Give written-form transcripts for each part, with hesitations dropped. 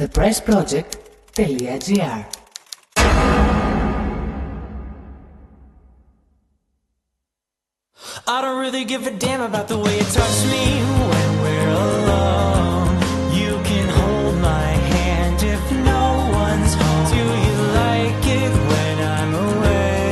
thepressproject.gr. I don't really give a damn about the way you touch me when we're alone. You can hold my hand if no one's home. Do you like it when I'm away?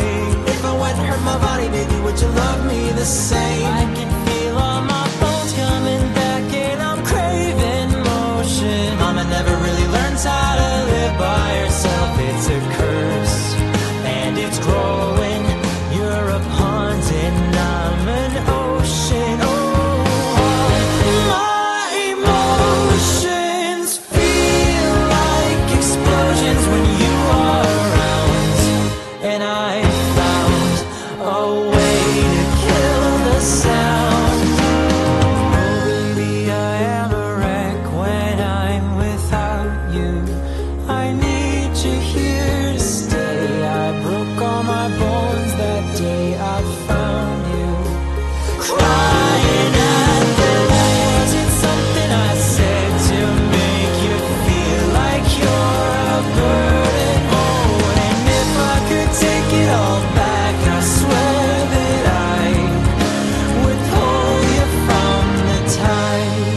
If I wouldn't hurt my body, baby, would you love me the same? I can feel all my bones coming back and I'm craving motion. Mama never really learns how to live by herself. It's a curse and it's growing. You're a pawn in an ocean. Oh, my emotions feel like explosions when you are around, and I found a way to kill the sound. Oh, baby, I am a wreck when I'm without you. I need you here to stay. I broke all my bones that day I found you. Crying at the lights, it's something I said to make you feel like you're a burden. Oh, and if I could take it all back, I swear that I would pull you from the tide.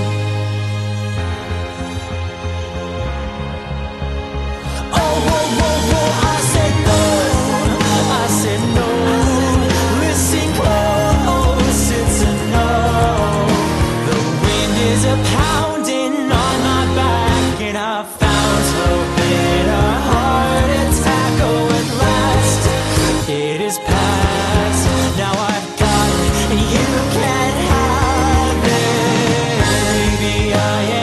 Oh, whoa, whoa, whoa, I said no, I said no. Listen close. A pounding on my back, and I found hope in a heart attack. Oh, at last, it is past. Now I've got it, and you can't have it. Baby, I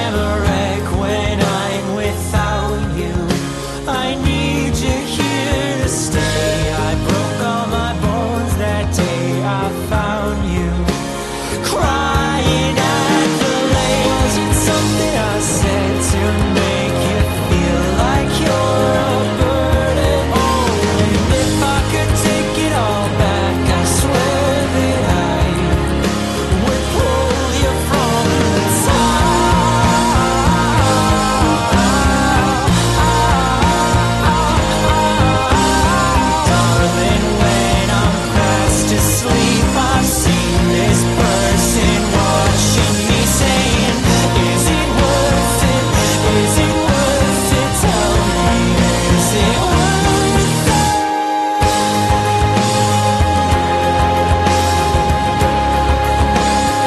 am a wreck when I'm without you. I need you here to stay. I broke all my bones that day I found you. Crying out. Something I said to make you feel like you're a burden. Oh, and if I could take it all back, I swear that I would pull you from the top. Darling, when I'm fast asleep, I've seen this person watching me saying, is it worth it? Tell me, is it worth it? Oh. Is there something and there is nothing? There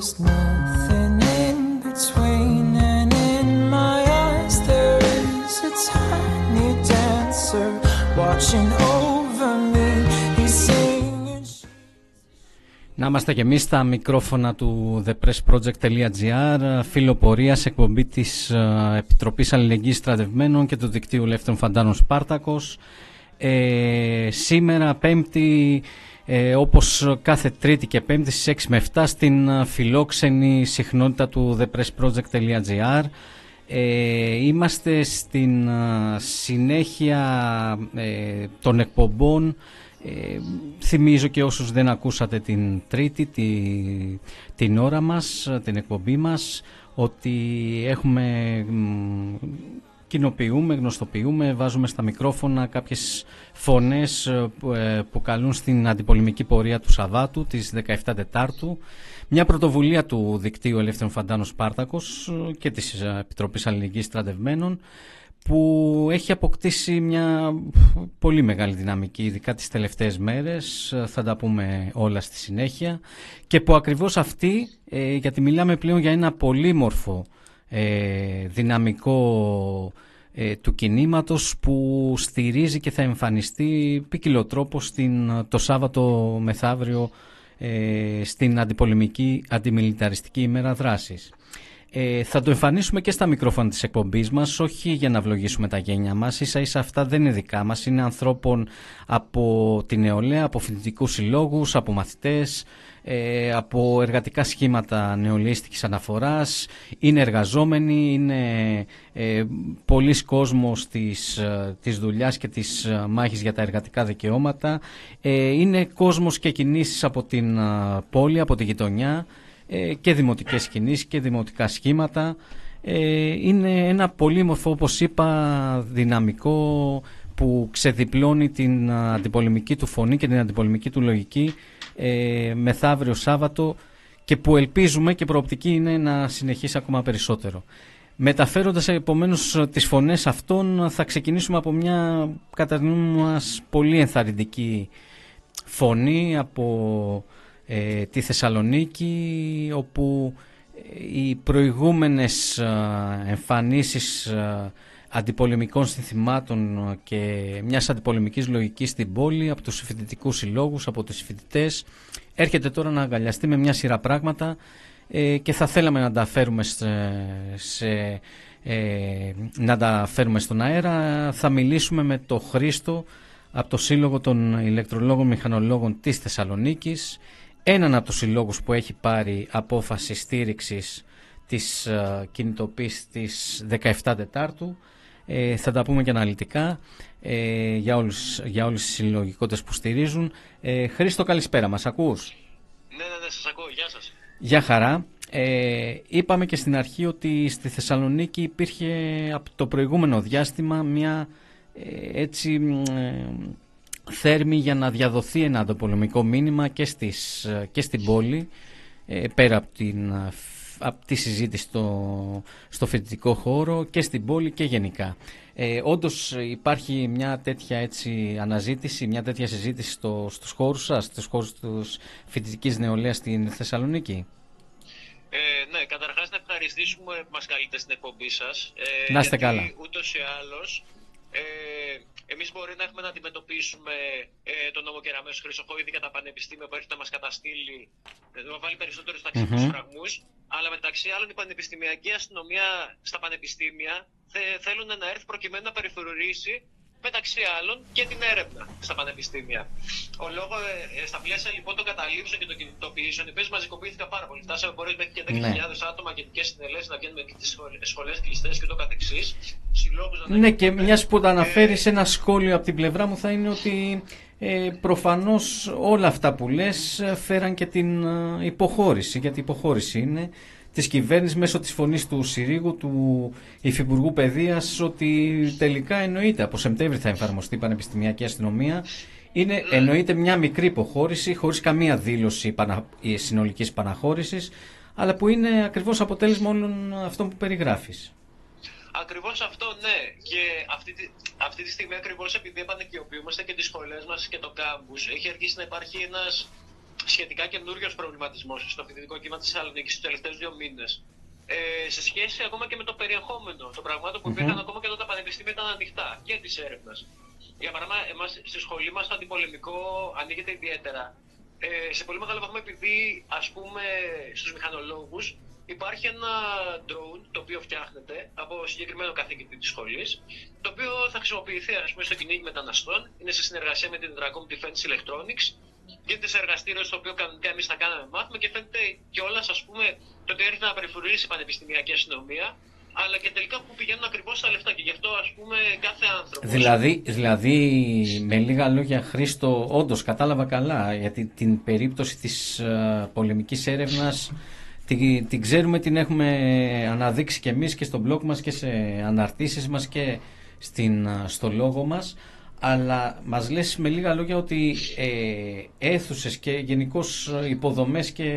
is nothing in between, and in my eyes there is a tiny dancer watching over me. He's singing. Να είμαστε και εμείς στα μικρόφωνα του thepressproject.gr, φιλοπορίας, εκπομπή της Επιτροπής Αλληλεγγύης Στρατευμένων και του δικτύου Ελεύθερων Φαντάρων Σπάρτακος. Σήμερα Πέμπτη, όπως κάθε Τρίτη και Πέμπτη στις 6 με 7 στην φιλόξενη συχνότητα του thepressproject.gr. Είμαστε στην συνέχεια των εκπομπών. Θυμίζω και όσους δεν ακούσατε την Τρίτη την ώρα μας, την εκπομπή μας, ότι κοινοποιούμε, γνωστοποιούμε, βάζουμε στα μικρόφωνα κάποιες φωνές που καλούν στην αντιπολεμική πορεία του Σαββάτου, της 17 Τετάρτου, μια πρωτοβουλία του δικτύου Ελεύθερων Φαντάρων Σπάρτακος και της Επιτροπής Αλληλεγγύης Στρατευμένων, που έχει αποκτήσει μια πολύ μεγάλη δυναμική, ειδικά τις τελευταίες μέρες, θα τα πούμε όλα στη συνέχεια, και που ακριβώς αυτή, γιατί μιλάμε πλέον για ένα πολύμορφο δυναμικό του κινήματος που στηρίζει και θα εμφανιστεί ποικιλοτρόπως το Σάββατο μεθαύριο στην αντιπολεμική αντιμιλιταριστική ημέρα δράσης. Θα το εμφανίσουμε και στα μικρόφωνα της εκπομπής μας, όχι για να βλογήσουμε τα γένια μας, ίσα ίσα αυτά δεν είναι δικά μας, είναι ανθρώπων από την νεολαία, από φοιτητικούς συλλόγους, από μαθητές, από εργατικά σχήματα νεολαίστικης αναφοράς, είναι εργαζόμενοι, είναι πολλής κόσμος της δουλειάς και της μάχης για τα εργατικά δικαιώματα, είναι κόσμος και κινήσεις από την πόλη, από τη γειτονιά, και δημοτικές κινήσεις και δημοτικά σχήματα. Είναι ένα πολύμορφο, όπως είπα, δυναμικό που ξεδιπλώνει την αντιπολεμική του φωνή και την αντιπολεμική του λογική μεθαύριο Σάββατο, και που ελπίζουμε και προοπτική είναι να συνεχίσει ακόμα περισσότερο. Μεταφέροντας επομένως τις φωνές αυτών, θα ξεκινήσουμε από μια κατά νου μας πολύ ενθαρρυντική φωνή από τη Θεσσαλονίκη, όπου οι προηγούμενες εμφανίσεις αντιπολεμικών συνθημάτων και μιας αντιπολεμικής λογικής στην πόλη, από τους φοιτητικούς συλλόγους, από τους φοιτητές, έρχεται τώρα να αγκαλιαστεί με μια σειρά πράγματα και θα θέλαμε να τα φέρουμε να τα φέρουμε στον αέρα. Θα μιλήσουμε με τον Χρήστο από το Σύλλογο των Ηλεκτρολόγων Μηχανολόγων της Θεσσαλονίκης, έναν από τους συλλόγους που έχει πάρει απόφαση στήριξης της κινητοποίησης της 17 Τετάρτου. Θα τα πούμε και αναλυτικά για όλες τις συλλογικότητες που στηρίζουν. Χρήστο, καλησπέρα, μας ακούς? Ναι, σας ακούω, γεια σας. Γεια χαρά. Είπαμε και στην αρχή ότι στη Θεσσαλονίκη υπήρχε από το προηγούμενο διάστημα μια θέρμη για να διαδοθεί ένα αντιπολεμικό μήνυμα και στην πόλη, πέρα από τη συζήτηση στο φοιτητικό χώρο, και στην πόλη και γενικά. Όντως υπάρχει μια τέτοια αναζήτηση, μια τέτοια συζήτηση στους χώρους σας, στους χώρους της φοιτητικής νεολαίας στην Θεσσαλονίκη? Ναι, καταρχάς να ευχαριστήσουμε που μας καλείτε στην εκπομπή σας. Να είστε καλά. Ούτως ή άλλως, εμείς μπορεί να έχουμε να αντιμετωπίσουμε τον νόμο Κεραμέως Χρυσοχοίδη για τα πανεπιστήμια που έρχεται να μας καταστήλει, να βάλει περισσότερους ταξικούς φραγμούς, αλλά μεταξύ άλλων η πανεπιστημιακή αστυνομία στα πανεπιστήμια θέλουν να έρθει προκειμένου να περιφρουρήσει μεταξύ άλλων και την έρευνα στα πανεπιστήμια. Στα πλαίσια λοιπόν των καταλήψεων και των κινητοποιήσεων, οι οποίες μαζικοποιήθηκαν πάρα πολύ, φτάσαμε μπορεί μέχρι και 10.000 άτομα, γενικές συνελέσεις να βγαίνουν, τις σχολές κλειστές και το καθεξής. Ναι, και μιας που τα αναφέρεις, ένα σχόλιο από την πλευρά μου θα είναι ότι προφανώς όλα αυτά που λες φέραν και την υποχώρηση, γιατί η υποχώρηση είναι της κυβέρνησης μέσω της φωνής του Συρίγου, του Υφυπουργού Παιδείας, ότι τελικά εννοείται από Σεπτέμβρη θα εφαρμοστεί η πανεπιστημιακή αστυνομία. Είναι εννοείται μια μικρή υποχώρηση, χωρίς καμία δήλωση συνολικής παναχώρησης, αλλά που είναι ακριβώς αποτέλεσμα όλων αυτών που περιγράφεις. Ακριβώς αυτό, ναι. Και αυτή τη στιγμή, ακριβώς επειδή επανεκκαιοποιούμαστε και τις σχολές μας και το κάμπους, έχει αρχίσει να υπάρχει ένας σχετικά καινούριος προβληματισμός στο φοιτητικό κύμα της Θεσσαλονίκης στους τελευταίους 2 μήνες. Σε σχέση ακόμα και με το περιεχόμενο των πραγμάτων που υπήρχαν ακόμα και όταν τα πανεπιστήμια ήταν ανοιχτά και της έρευνας. Για παράδειγμα, εμάς στη σχολή μας το αντιπολεμικό ανοίγεται ιδιαίτερα. Σε πολύ μεγάλο βαθμό επειδή, ας πούμε, στους μηχανολόγους υπάρχει ένα drone το οποίο φτιάχνεται από συγκεκριμένο καθηγητή της σχολής, το οποίο θα χρησιμοποιηθεί, ας πούμε, στο κυνήγι μεταναστών. Είναι σε συνεργασία με την Dracom Defense Electronics. Γίνεται σε εργαστήριο στο οποίο κανονικά εμείς θα κάναμε μάθημα, και φαίνεται κιόλας, ας πούμε, το ότι έρχεται να περιφρουρήσει η πανεπιστημιακή αστυνομία, αλλά και τελικά που πηγαίνουν ακριβώς τα λεφτά, και γι' αυτό, ας πούμε, κάθε άνθρωπος. Δηλαδή, με λίγα λόγια, Χρήστο, όντως κατάλαβα καλά, γιατί την περίπτωση της πολεμικής έρευνας την ξέρουμε, την έχουμε αναδείξει κι εμείς και στον blog μας και σε αναρτήσεις μας και στο λόγο μας. Αλλά μας λες με λίγα λόγια ότι αίθουσες και γενικώς υποδομές και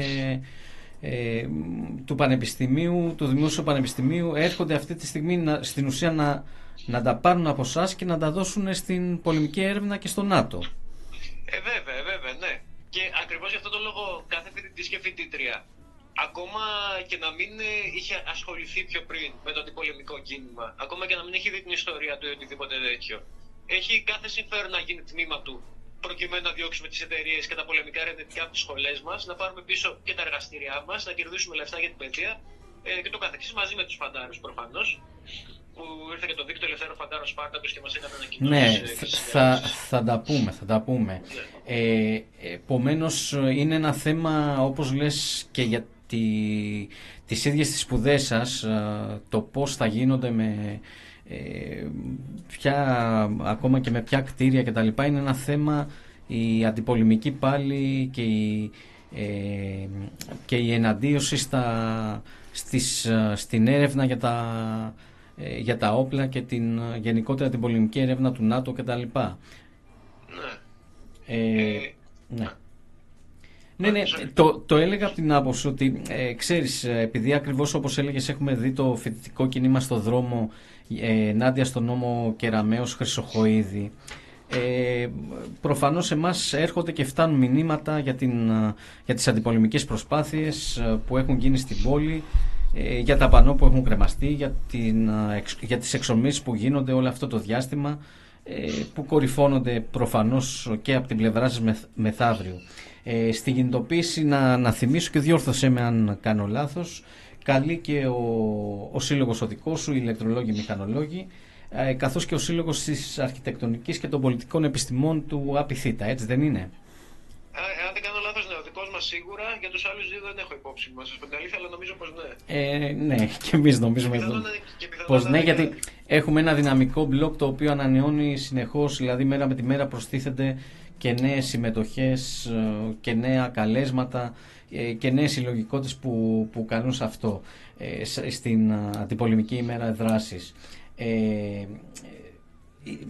του πανεπιστημίου, του δημόσιου πανεπιστημίου, έρχονται αυτή τη στιγμή στην ουσία να τα πάρουν από εσάς και να τα δώσουν στην πολεμική έρευνα και στο ΝΑΤΟ. Βέβαια, ναι. Και ακριβώς γι' αυτόν τον λόγο κάθε φοιτητής και φοιτήτρια, ακόμα και να μην είχε ασχοληθεί πιο πριν με το αντιπολεμικό κίνημα, ακόμα και να μην έχει δει την ιστορία του ή οτιδήποτε τέτοιο, έχει κάθε συμφέρον να γίνει τμήμα του, προκειμένου να διώξουμε τις εταιρείες και τα πολεμικά ερευνητικά από τις σχολές μας, να πάρουμε πίσω και τα εργαστήριά μας, να κερδίσουμε λεφτά για την παιδεία και το καθεξής, μαζί με τους φαντάρους προφανώς. που ήρθε και το δίκτυο Ελευθέρω Φαντάρο Σπάρτακος και μας έκανε ανακοινώσεις. Ναι, θα τα πούμε. Ναι. Επομένως, είναι ένα θέμα, όπως λες, και για τις ίδιες τις σπουδές σας, το πώς θα γίνονται με... ακόμα και με ποια κτίρια κτλ. Είναι ένα θέμα η αντιπολεμική πάλι και η εναντίωση στην έρευνα για τα όπλα και την γενικότερα την πολεμική έρευνα του ΝΑΤΟ κτλ. Ναι, το έλεγα από την άποψη ότι ξέρεις, επειδή ακριβώς όπως έλεγες έχουμε δει το φοιτητικό κίνημα στο δρόμο ενάντια στον νόμο Κεραμέως Χρυσοχοΐδη, προφανώς εμάς έρχονται και φτάνουν μηνύματα για τις αντιπολεμικές προσπάθειες που έχουν γίνει στην πόλη, για τα πανό που έχουν κρεμαστεί, για τις εξομίσεις που γίνονται όλο αυτό το διάστημα, που κορυφώνονται προφανώς και από την πλευρά σας μεθαύριο. Στην κινητοποίηση, να θυμίσω και διόρθωσέ με αν κάνω λάθος, καλεί και ο σύλλογος ο δικός σου, οι ηλεκτρολόγοι, μηχανολόγοι, καθώς και ο σύλλογος της αρχιτεκτονικής και των πολιτικών επιστημών του ΑΠΙΘΙΤΑ, έτσι δεν είναι? Αν δεν κάνω λάθος, ναι, ο δικός μας σίγουρα, για τους άλλους δύο δεν έχω υπόψη μου, σας πω την αλήθεια, αλλά νομίζω πως ναι. Ναι, και εμείς νομίζουμε πως ναι, γιατί έχουμε ένα δυναμικό μπλοκ το οποίο ανανεώνει συνεχώς, δηλαδή μέρα με τη μέρα προστίθενται και νέες συμμετοχές και νέα καλέσματα και νέες συλλογικότητες που κάνουν σε αυτό, στην αντιπολεμική ημέρα δράσης.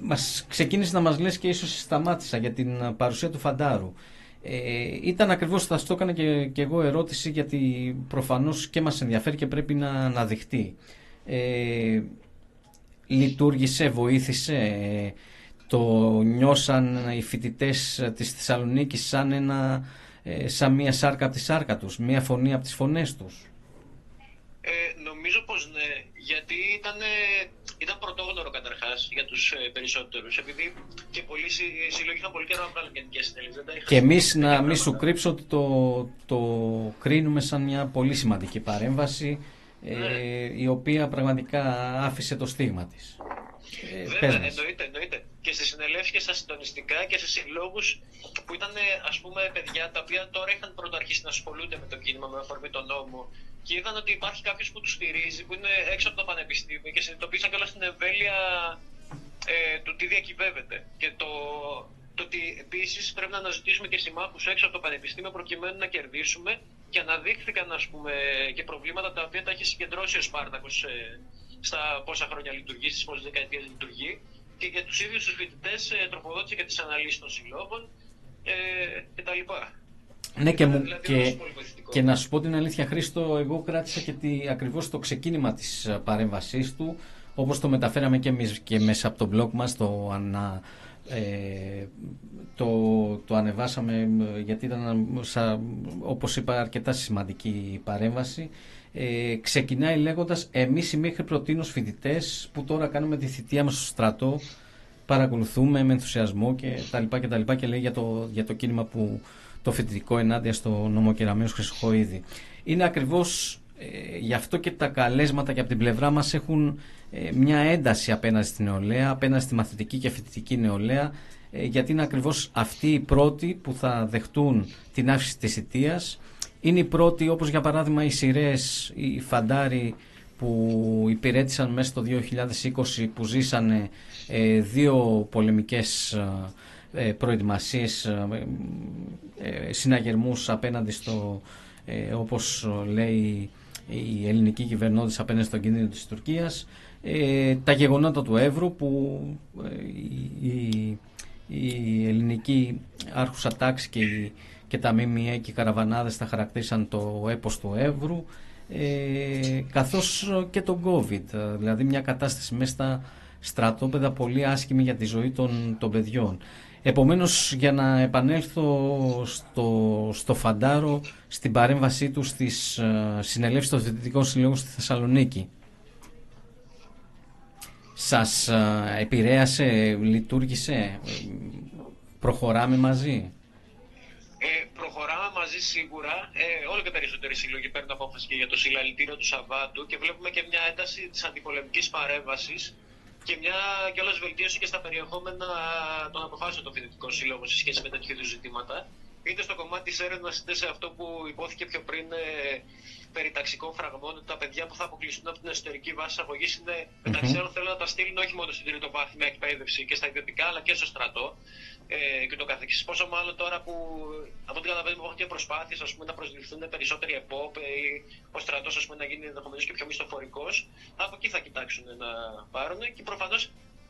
Μας ξεκίνησε να μας λες και ίσως σταμάτησα για την παρουσία του Φαντάρου. Ήταν ακριβώς, θα στο έκανα και εγώ ερώτηση, γιατί προφανώς και μας ενδιαφέρει και πρέπει να αναδειχτεί. Λειτουργήσε, βοήθησε... Το νιώσαν οι φοιτητές της Θεσσαλονίκης σαν μία σάρκα από τη σάρκα τους, μία φωνή από τις φωνές τους. Νομίζω πως ναι, γιατί ήταν πρωτόγνωρο καταρχάς για τους περισσότερους, επειδή και πολλοί σύλλογοι είχαν πολύ καιρό να βγάλουν γενικές συνέληψεις. Και εμείς, να μην σου κρύψω, ότι το κρίνουμε σαν μια πολύ σημαντική παρέμβαση, η οποία πραγματικά άφησε το στίγμα της. Βέβαια, εννοείται. Και στις συνελεύσεις και στα συντονιστικά και σε συλλόγους που ήταν, ας πούμε, παιδιά τα οποία τώρα είχαν πρώτα αρχίσει να ασχολούνται με το κίνημα με αφορμή τον νόμο και είδαν ότι υπάρχει κάποιος που τους στηρίζει, που είναι έξω από το πανεπιστήμιο, και συνειδητοποίησαν κιόλας την εμβέλεια του τι διακυβεύεται. Και το ότι επίσης πρέπει να αναζητήσουμε και συμμάχους έξω από το πανεπιστήμιο προκειμένου να κερδίσουμε, και αναδείχθηκαν, ας πούμε, και προβλήματα τα οποία τα έχει συγκεντρώσει ο Σπάρτακος στα πόσα χρόνια λειτουργεί, στις πόσες δεκαετίες λειτουργεί, και για τους ίδιους τους φοιτητές τροφοδότησε και τις αναλύσεις των συλλόγων κτλ. Ναι, και να σου πω την αλήθεια, Χρήστο, εγώ κράτησα και ακριβώς το ξεκίνημα της παρέμβασής του, όπως το μεταφέραμε και εμείς και μέσα από το blog μας, το ανεβάσαμε, γιατί ήταν, όπως είπα, αρκετά σημαντική παρέμβαση. Ξεκινάει λέγοντας: εμείς οι μέχρι προτείνως φοιτητές που τώρα κάνουμε τη θητεία μας στο στρατό παρακολουθούμε με ενθουσιασμό και τα λοιπά, και λέει για το κίνημα που το φοιτητικό ενάντια στο νόμο Κεραμέως Χρυσοχοΐδη. Είναι ακριβώς γι' αυτό και τα καλέσματα και από την πλευρά μας έχουν μια ένταση απέναντι στην νεολαία, απέναντι στη μαθητική και φοιτητική νεολαία, γιατί είναι ακριβώς αυτοί οι πρώτοι που θα δεχτούν την άφηση της θητείας. Είναι οι πρώτοι, όπως για παράδειγμα οι σειρές, οι φαντάροι που υπηρέτησαν μέσα στο 2020, που ζήσανε δύο πολεμικές προετοιμασίες, συναγερμούς απέναντι στο, όπως λέει η ελληνική κυβερνώντης, απέναντι στον κίνδυνο της Τουρκίας, τα γεγονότα του Εύρου που η ελληνική άρχουσα τάξη και τα ΜΜΕ και οι καραβανάδες τα χαρακτήρισαν το έπος του Εύρου, καθώς και τον COVID, δηλαδή μια κατάσταση μέσα στα στρατόπεδα πολύ άσχημη για τη ζωή των παιδιών. Επομένως, για να επανέλθω στο Φαντάρο, στην παρέμβασή του στις συνελεύσεις των φοιτητικών συλλόγων στη Θεσσαλονίκη, σας επηρέασε, λειτουργήσε, προχωράμε μαζί? προχωράμε μαζί σίγουρα. Όλο και περισσότεροι σύλλογοι παίρνουν απόφαση και για το συλλαλητήριο του Σαββάτου και βλέπουμε και μια ένταση της αντιπολεμικής παρέμβασης και μια κιόλας βελτίωση και στα περιεχόμενα των αποφάσεων των φοιτητικών σύλλογων σε σχέση με τέτοιου είδους ζητήματα. Είτε στο κομμάτι της έρευνας, είτε σε αυτό που υπόθηκε πιο πριν περί ταξικών φραγμών, τα παιδιά που θα αποκλειστούν από την εσωτερική βάση αγωγής είναι μεταξύ άλλων θέλουν να τα στείλουν όχι μόνο στην τρίτο βάθμια εκπαίδευση και στα ιδιωτικά, αλλά και στο στρατό και το καθεξής. Πόσο μάλλον τώρα που από ό,τι καταλαβαίνουμε υπάρχουν και προσπάθειες να προσληφθούν περισσότεροι ΕΠΟΠ, ο στρατός να γίνει ενδεχομένως και πιο μισθοφορικός. Από εκεί θα κοιτάξουν να πάρουν και προφανώς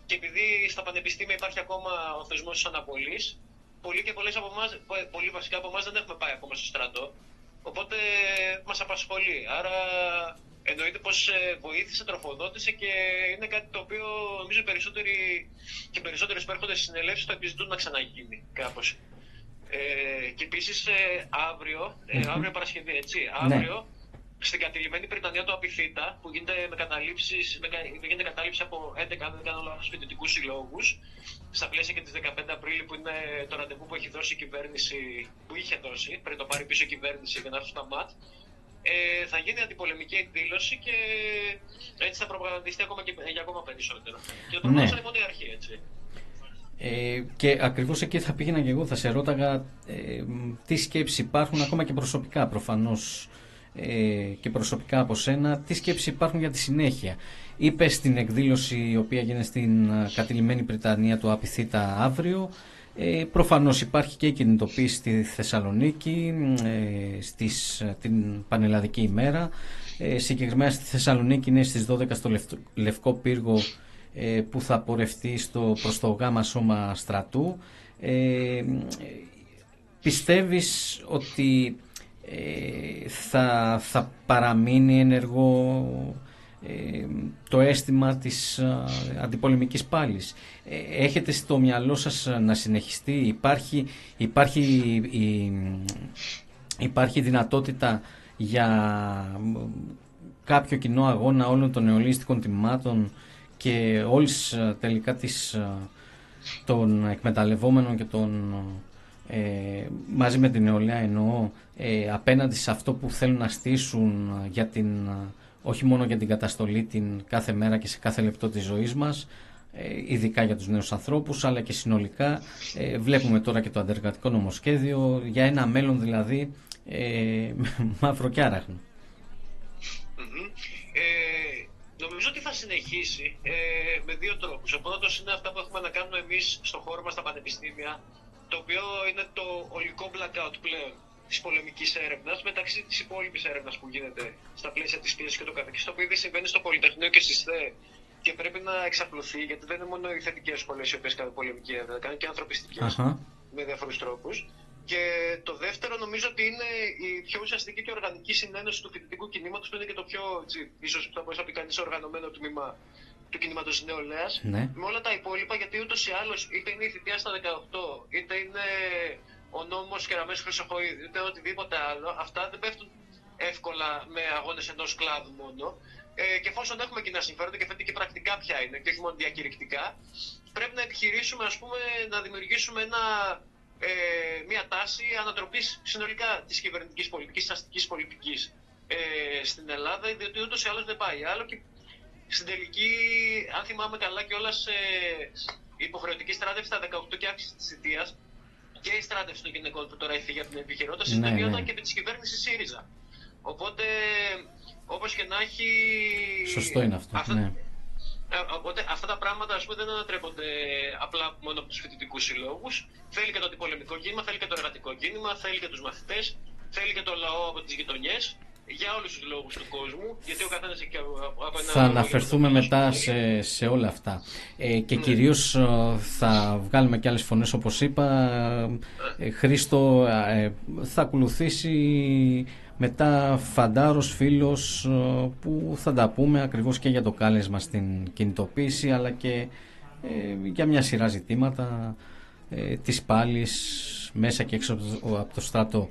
και επειδή στα πανεπιστήμια υπάρχει ακόμα ο θεσμός της αναβολής. Πολλοί και πολλές από εμάς, πολλοί βασικά από εμάς δεν έχουμε πάει ακόμα στο στρατό, οπότε μας απασχολεί. Άρα εννοείται πως βοήθησε, τροφοδότησε και είναι κάτι το οποίο νομίζω περισσότεροι και περισσότερες που έρχονται στις συνελεύσεις το επιζητούν να ξαναγίνει κάπως. Και επίσης αύριο Παρασκευή, έτσι, αύριο στην κατηλημένη Πριτανία του Απιθήτα, που γίνεται κατάληψη από 11, αν δεν κάνω λάθος, φοιτητικούς συλλόγους, στα πλαίσια και τις 15 Απρίλη, που είναι το ραντεβού που έχει δώσει η κυβέρνηση, που είχε δώσει, πριν το πάρει πίσω η κυβέρνηση για να έρθει στα ΜΑΤ, θα γίνει αντιπολεμική εκδήλωση και έτσι θα προπαγανδιστεί ακόμα και για ακόμα περισσότερο. Και το προπαγανδιστεί είναι μόνο η αρχή, έτσι. Και ακριβώς εκεί θα πήγαινα και εγώ, θα σε ρώταγα τι σκέψεις υπάρχουν ακόμα και προσωπικά προφανώς. Και προσωπικά από σένα, τι σκέψεις υπάρχουν για τη συνέχεια? Είπες στην εκδήλωση η οποία γίνεται στην κατηλημένη Πριτανία του Απιθήτα αύριο, προφανώς υπάρχει και η κινητοποίηση στη Θεσσαλονίκη, την Πανελλαδική ημέρα, συγκεκριμένα στη Θεσσαλονίκη είναι στις 12 στο Λευκό Πύργο, που θα πορευτεί προς το Γ Σώμα Στρατού. Πιστεύεις ότι θα παραμείνει ενεργό το αίσθημα της αντιπολεμικής πάλης? Έχετε στο μυαλό σας να συνεχιστεί? Υπάρχει δυνατότητα για κάποιο κοινό αγώνα όλων των νεολαίστικων τιμάτων και όλης τελικά των εκμεταλλευόμενων και των μαζί με την νεολαία εννοώ, απέναντι σε αυτό που θέλουν να στήσουν για όχι μόνο για την καταστολή την κάθε μέρα και σε κάθε λεπτό της ζωής μας, ειδικά για τους νέους ανθρώπους, αλλά και συνολικά βλέπουμε τώρα και το αντεργατικό νομοσχέδιο για ένα μέλλον δηλαδή μαύρο και άραχνο. Νομίζω ότι θα συνεχίσει με δύο τρόπους. Ο πρώτος είναι αυτά που έχουμε να κάνουμε εμείς στον χώρο μας, στα πανεπιστήμια, το οποίο είναι το ολικό blackout πλέον της πολεμικής έρευνας μεταξύ της υπόλοιπης έρευνας που γίνεται στα πλαίσια της πίεσης και το καθεξής, το οποίο ήδη συμβαίνει στο Πολυτεχνείο και στις ΘΕ και πρέπει να εξαπλωθεί, γιατί δεν είναι μόνο οι θετικές σχολές οι οποίες κάνουν πολεμική έρευνα, κάνουν και ανθρωπιστικές με διάφορους τρόπους. Και το δεύτερο νομίζω ότι είναι η πιο ουσιαστική και οργανική συνένωση του φοιτητικού κινήματος, που είναι και το πιο, ίσως θα μπορούσε να πει κανείς, οργανωμένο τμήμα του κινήματος της νεολαίας, με όλα τα υπόλοιπα, γιατί ούτως ή άλλως είτε είναι η θητεία στα 18, είτε είναι ο νόμος Κεραμέως Χρυσοχοΐδη, είτε οτιδήποτε άλλο, αυτά δεν πέφτουν εύκολα με αγώνες ενός κλάδου μόνο. Και εφόσον έχουμε κοινά συμφέροντα και φαίνεται και πρακτικά ποια είναι, και όχι μόνο διακηρυκτικά, πρέπει να επιχειρήσουμε, ας πούμε, να δημιουργήσουμε μια τάση ανατροπής συνολικά της κυβερνητικής πολιτικής, της αστικής πολιτικής στην Ελλάδα, διότι ούτως ή άλλως δεν πάει άλλο. Και στην τελική, αν θυμάμαι καλά κιόλας, η υποχρεωτική στράτευση στα 18 και αύξηση της θητείας και η στράτευση των γυναικών που τώρα έφυγε από την επιχειρότητα συνδεδειόταν και επί της κυβέρνησης ΣΥΡΙΖΑ. Οπότε, όπως και να έχει. Σωστό είναι αυτό. Οπότε αυτά τα πράγματα, ας πούμε, δεν ανατρέπονται απλά μόνο από τους φοιτητικούς συλλόγους. Θέλει και το αντιπολεμικό κίνημα, θέλει και το εργατικό κίνημα, θέλει και τους μαθητές, θέλει και το λαό από τις γειτονιές, για όλους τους λόγους του κόσμου, γιατί ο καθένας έχει από ένα. Θα αναφερθούμε μετά σε όλα αυτά. Και κυρίως θα βγάλουμε και άλλες φωνές, όπως είπα. Χρήστο, θα ακολουθήσει μετά Φαντάρος, Φίλος, που θα τα πούμε ακριβώς και για το κάλεσμα στην κινητοποίηση, αλλά και για μια σειρά ζητήματα της πάλης μέσα και έξω από το στρατό.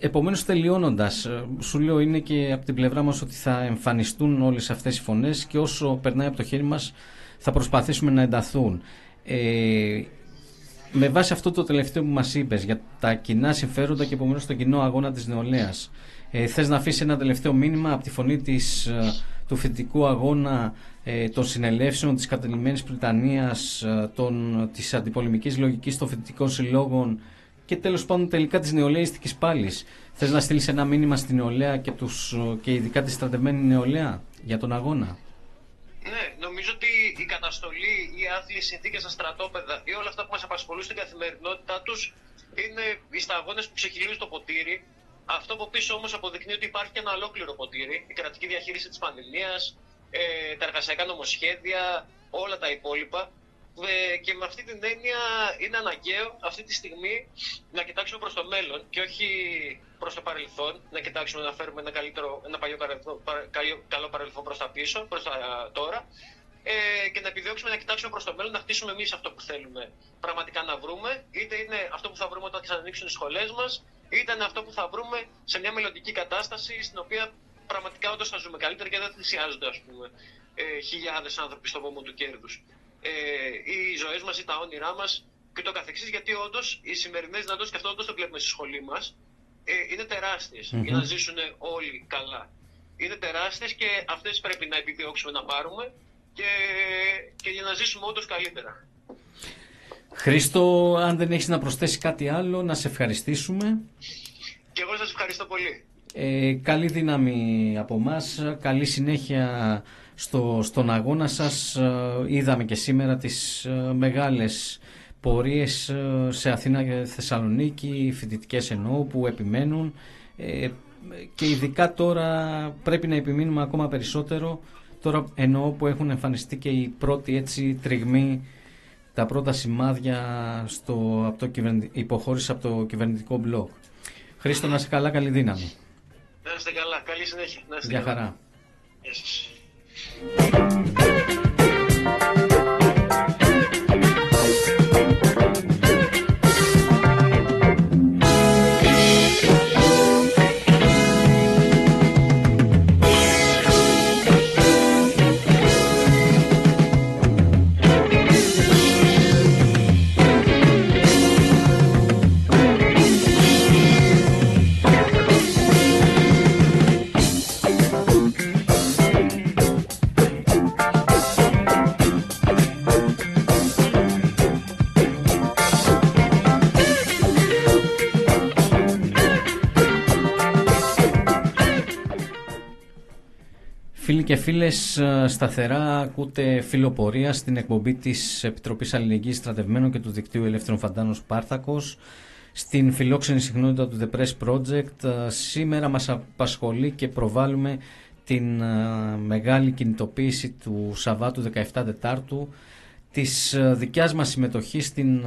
Επομένως, τελειώνοντας, σου λέω, είναι και από την πλευρά μας ότι θα εμφανιστούν όλες αυτές οι φωνές και όσο περνάει από το χέρι μας θα προσπαθήσουμε να ενταθούν. με βάση αυτό το τελευταίο που μας είπες για τα κοινά συμφέροντα και επομένως τον κοινό αγώνα της νεολαίας, θες να αφήσεις ένα τελευταίο μήνυμα από τη φωνή του φοιτητικού αγώνα, των συνελεύσεων, της κατελημμένης Πρυτανίας, της αντιπολεμικής λογικής των φοιτητικών συλλόγων και τέλος πάντων τελικά της νεολαίστικης πάλης? Θες να στείλεις ένα μήνυμα στην νεολαία και ειδικά τη στρατευμένη νεολαία για τον αγώνα? Ναι, νομίζω ότι η καταστολή, οι άθλιες συνθήκες στα στρατόπεδα ή όλα αυτά που μας απασχολούν στην καθημερινότητά τους είναι οι σταγόνες που ξεχυλίζουν το ποτήρι. Αυτό από πίσω όμως αποδεικνύει ότι υπάρχει και ένα ολόκληρο ποτήρι, η κρατική διαχείριση της πανδημίας, τα εργασιακά νομοσχέδια, όλα τα υπόλοιπα. Και με αυτή την έννοια είναι αναγκαίο αυτή τη στιγμή να κοιτάξουμε προς το μέλλον και όχι προς το παρελθόν, να κοιτάξουμε να φέρουμε ένα παλιό καλό παρελθόν προς τα πίσω, προς τα τώρα, και να επιδιώξουμε να κοιτάξουμε προς το μέλλον, να χτίσουμε εμείς αυτό που θέλουμε πραγματικά να βρούμε, είτε είναι αυτό που θα βρούμε όταν ξανανοίξουν οι σχολές μας, είτε είναι αυτό που θα βρούμε σε μια μελλοντική κατάσταση στην οποία πραγματικά όντως θα ζούμε καλύτερα και δεν θυσιάζονται, ας πούμε, χιλιάδες άνθρωποι στο βωμό του κέρδους. Οι ζωές μας ή τα όνειρά μας και το καθεξής, γιατί όντως οι σημερινές δυνατότητες, και αυτό όντως το βλέπουμε στη σχολή μας, είναι τεράστιες για να ζήσουν όλοι καλά. Είναι τεράστιες και αυτές πρέπει να επιδιώξουμε να πάρουμε και για να ζήσουμε όντως καλύτερα. Χρήστο, αν δεν έχεις να προσθέσεις κάτι άλλο, να σε ευχαριστήσουμε. Και εγώ σας ευχαριστώ πολύ. Καλή δύναμη από εμάς, καλή συνέχεια στον αγώνα σας. Είδαμε και σήμερα τις μεγάλες πορείες σε Αθήνα και Θεσσαλονίκη, φοιτητικές εννοώ, που επιμένουν, και ειδικά τώρα πρέπει να επιμείνουμε ακόμα περισσότερο, τώρα εννοώ που έχουν εμφανιστεί και οι πρώτοι έτσι τριγμοί, τα πρώτα σημάδια υποχώρηση από το κυβερνητικό μπλοκ. Χρήστο, να είσαι καλά, καλή δύναμη. Να είστε καλά, καλή συνέχεια. Γεια χαρά. Φίλοι και φίλες, σταθερά ακούτε Φιλοπορία στην εκπομπή της Επιτροπής Αλληλεγγύης Στρατευμένων και του Δικτύου Ελεύθερων Φαντάνων Σπάρτακος, στην φιλόξενη συχνότητα του The Press Project. Σήμερα μας απασχολεί και προβάλλουμε την μεγάλη κινητοποίηση του Σαββάτου 17 Τετάρτου, της δικιάς μας συμμετοχής στην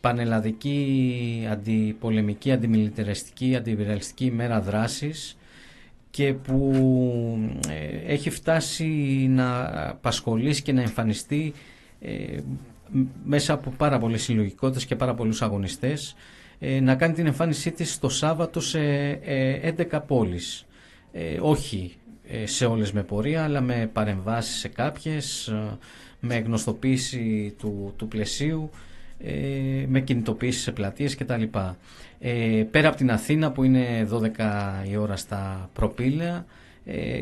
πανελλαδική αντιπολεμική, αντιμιλιταριστική, αντιπυραλιστική ημέρα δράσης, και που έχει φτάσει να απασχολήσει και να εμφανιστεί μέσα από πάρα πολλές συλλογικότητες και πάρα πολλούς αγωνιστές, να κάνει την εμφάνισή της το Σάββατο σε 11 πόλεις. Όχι σε όλες με πορεία, αλλά με παρεμβάσεις σε κάποιες, με γνωστοποίηση του πλαισίου, με κινητοποίηση σε πλατείες κτλ. Πέρα από την Αθήνα που είναι 12 η ώρα στα Προπήλαια,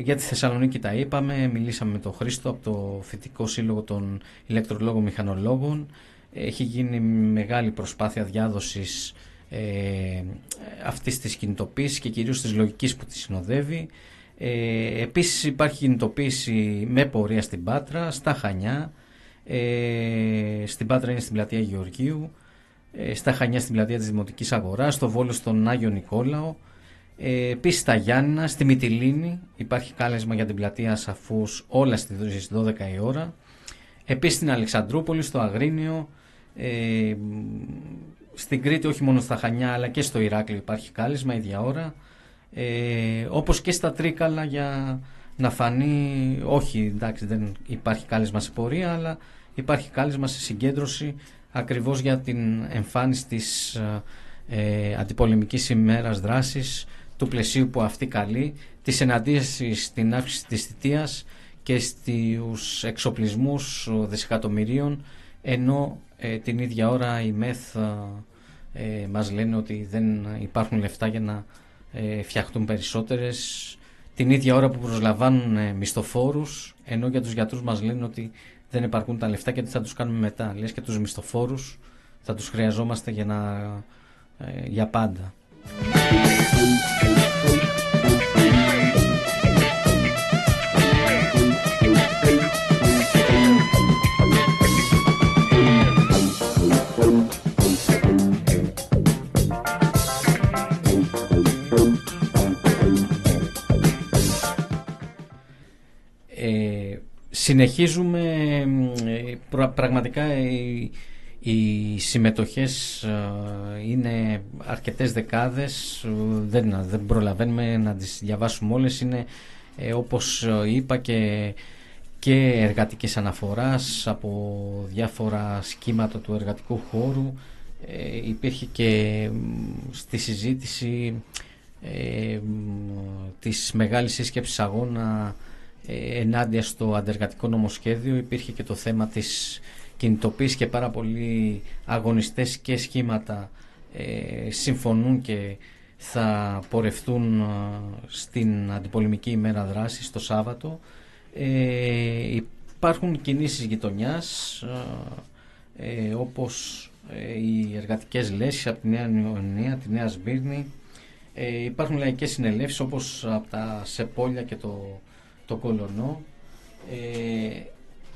για τη Θεσσαλονίκη τα είπαμε, μιλήσαμε με τον Χρήστο από το Φοιτικό Σύλλογο των Ηλεκτρολόγων Μηχανολόγων, έχει γίνει μεγάλη προσπάθεια διάδοσης αυτής της κινητοποίησης και κυρίως της λογικής που τη συνοδεύει. Επίσης υπάρχει κινητοποίηση με πορεία στην Πάτρα, στα Χανιά. Στην Πάτρα είναι στην πλατεία Γεωργίου, στα Χανιά στην πλατεία της Δημοτικής Αγοράς, στο Βόλο στον Άγιο Νικόλαο, επίσης στα Γιάννηνα, στη Μυτιλήνη υπάρχει κάλεσμα για την πλατεία Σαφούς, όλα στις 12 η ώρα, επίσης στην Αλεξανδρούπολη, στο Αγρίνιο, στην Κρήτη, όχι μόνο στα Χανιά αλλά και στο Ηράκλειο υπάρχει κάλεσμα ίδια ώρα, όπως και στα Τρίκαλα για να φανεί, όχι εντάξει δεν υπάρχει κάλεσμα σε πορεία, αλλά υπάρχει κάλεσμα σε συγκέντρωση ακριβώς για την εμφάνιση της αντιπολεμικής ημέρας δράσης, του πλαισίου που αυτή καλεί, της εναντίασης στην αύξηση της θητείας και στους εξοπλισμούς δισεκατομμυρίων ενώ την ίδια ώρα η ΜΕΘ μας λένε ότι δεν υπάρχουν λεφτά για να φτιαχτούν περισσότερες, την ίδια ώρα που προσλαμβάνουν μισθοφόρους, ενώ για τους γιατρούς μας λένε ότι δεν υπαρκούν τα λεφτά και τι θα τους κάνουμε μετά. Λες και τους μισθοφόρους θα τους χρειαζόμαστε για πάντα. Συνεχίζουμε, πραγματικά οι συμμετοχές είναι αρκετές δεκάδες, δεν προλαβαίνουμε να τις διαβάσουμε όλες. Είναι, όπως είπα, και εργατικής αναφοράς από διάφορα σχήματα του εργατικού χώρου. Υπήρχε και στη συζήτηση της μεγάλης σύσκεψης αγώνα ενάντια στο αντεργατικό νομοσχέδιο, υπήρχε και το θέμα της κινητοποίησης και πάρα πολλοί αγωνιστές και σχήματα συμφωνούν και θα πορευτούν στην αντιπολεμική ημέρα δράσης το Σάββατο. Υπάρχουν κινήσεις γειτονιάς όπως οι εργατικές λέσεις από τη Νέα Ιωνία, τη Νέα Σμύρνη, υπάρχουν λαϊκές συνελεύσεις όπως από τα Σεπόλια και το Κολωνό.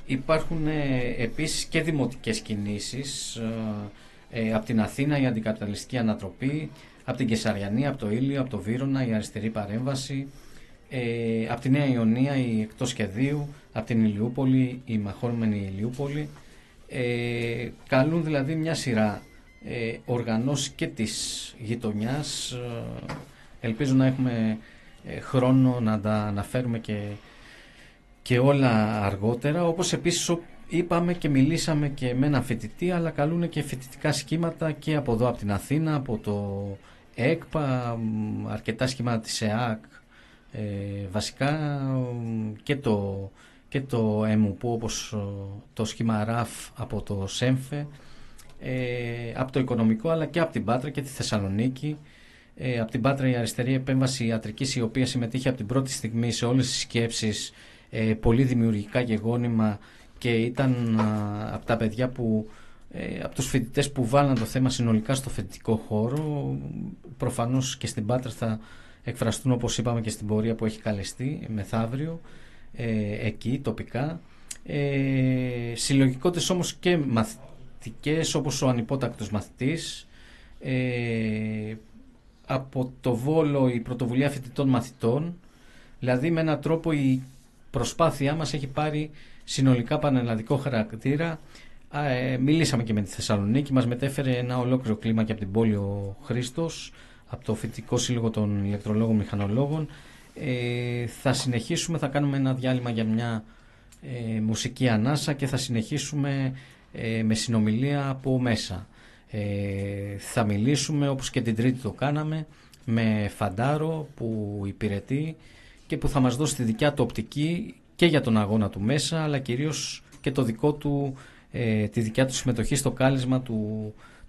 Υπάρχουν επίσης και δημοτικές κινήσεις από την Αθήνα, η Αντικαπιταλιστική Ανατροπή, από την Κεσαριανή, από το Ήλιο, από το Βύρωνα, η Αριστερή Παρέμβαση, από τη Νέα Ιωνία, η Εκτός Σχεδίου, από την Ηλιούπολη, η Μαχώνμενη Ηλιούπολη. Καλούν δηλαδή μια σειρά οργανώσεις και της γειτονιάς. Ελπίζω να έχουμε χρόνο να τα αναφέρουμε και όλα αργότερα, όπως επίσης είπαμε και μιλήσαμε και με έναν φοιτητή, αλλά καλούν και φοιτητικά σχήματα και από εδώ από την Αθήνα, από το ΕΚΠΑ, αρκετά σχήματα της ΕΑΚ βασικά, και το ΕΜΟΠΟ, όπως το σχήμα ΡΑΦ από το ΣΕΜΦΕ, από το Οικονομικό, αλλά και από την Πάτρα και τη Θεσσαλονίκη. Από την Πάτρα η Αριστερή Επέμβαση Ιατρικής, η οποία συμμετείχε από την πρώτη στιγμή σε όλες τις σκέψεις, πολύ δημιουργικά γεγόνιμα, και ήταν από τα παιδιά που, από τους φοιτητές που βάλαν το θέμα συνολικά στο φοιτητικό χώρο. Προφανώς και στην Πάτρα θα εκφραστούν, όπως είπαμε, και στην πορεία που έχει καλεστεί μεθαύριο εκεί τοπικά. Συλλογικότητες όμως και μαθητικές, όπως ο ανυπότακτος μαθητής, από το Βόλο η πρωτοβουλία φοιτητών μαθητών. Δηλαδή με έναν τρόπο η προσπάθειά μας έχει πάρει συνολικά πανελλαδικό χαρακτήρα. Μιλήσαμε και με τη Θεσσαλονίκη, μας μετέφερε ένα ολόκληρο κλίμα και από την πόλη ο Χρήστος, από το Φοιτητικό Σύλλογο των Ηλεκτρολόγων Μηχανολόγων. Θα συνεχίσουμε, θα κάνουμε ένα διάλειμμα για μια μουσική ανάσα και θα συνεχίσουμε με συνομιλία από μέσα. Θα μιλήσουμε, όπως και την Τρίτη το κάναμε, με Φαντάρο που υπηρετεί και που θα μας δώσει τη δικιά του οπτική και για τον αγώνα του μέσα, αλλά κυρίως και το δικό του, τη δικιά του συμμετοχή στο κάλεσμα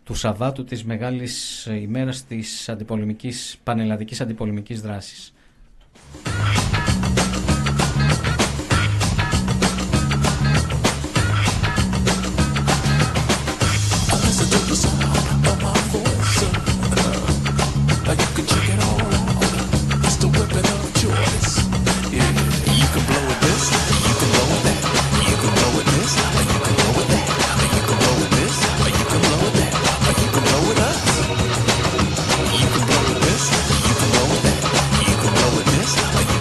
του Σαββάτου, της μεγάλης ημέρας της πανελλαδικής αντιπολεμικής δράσης. Like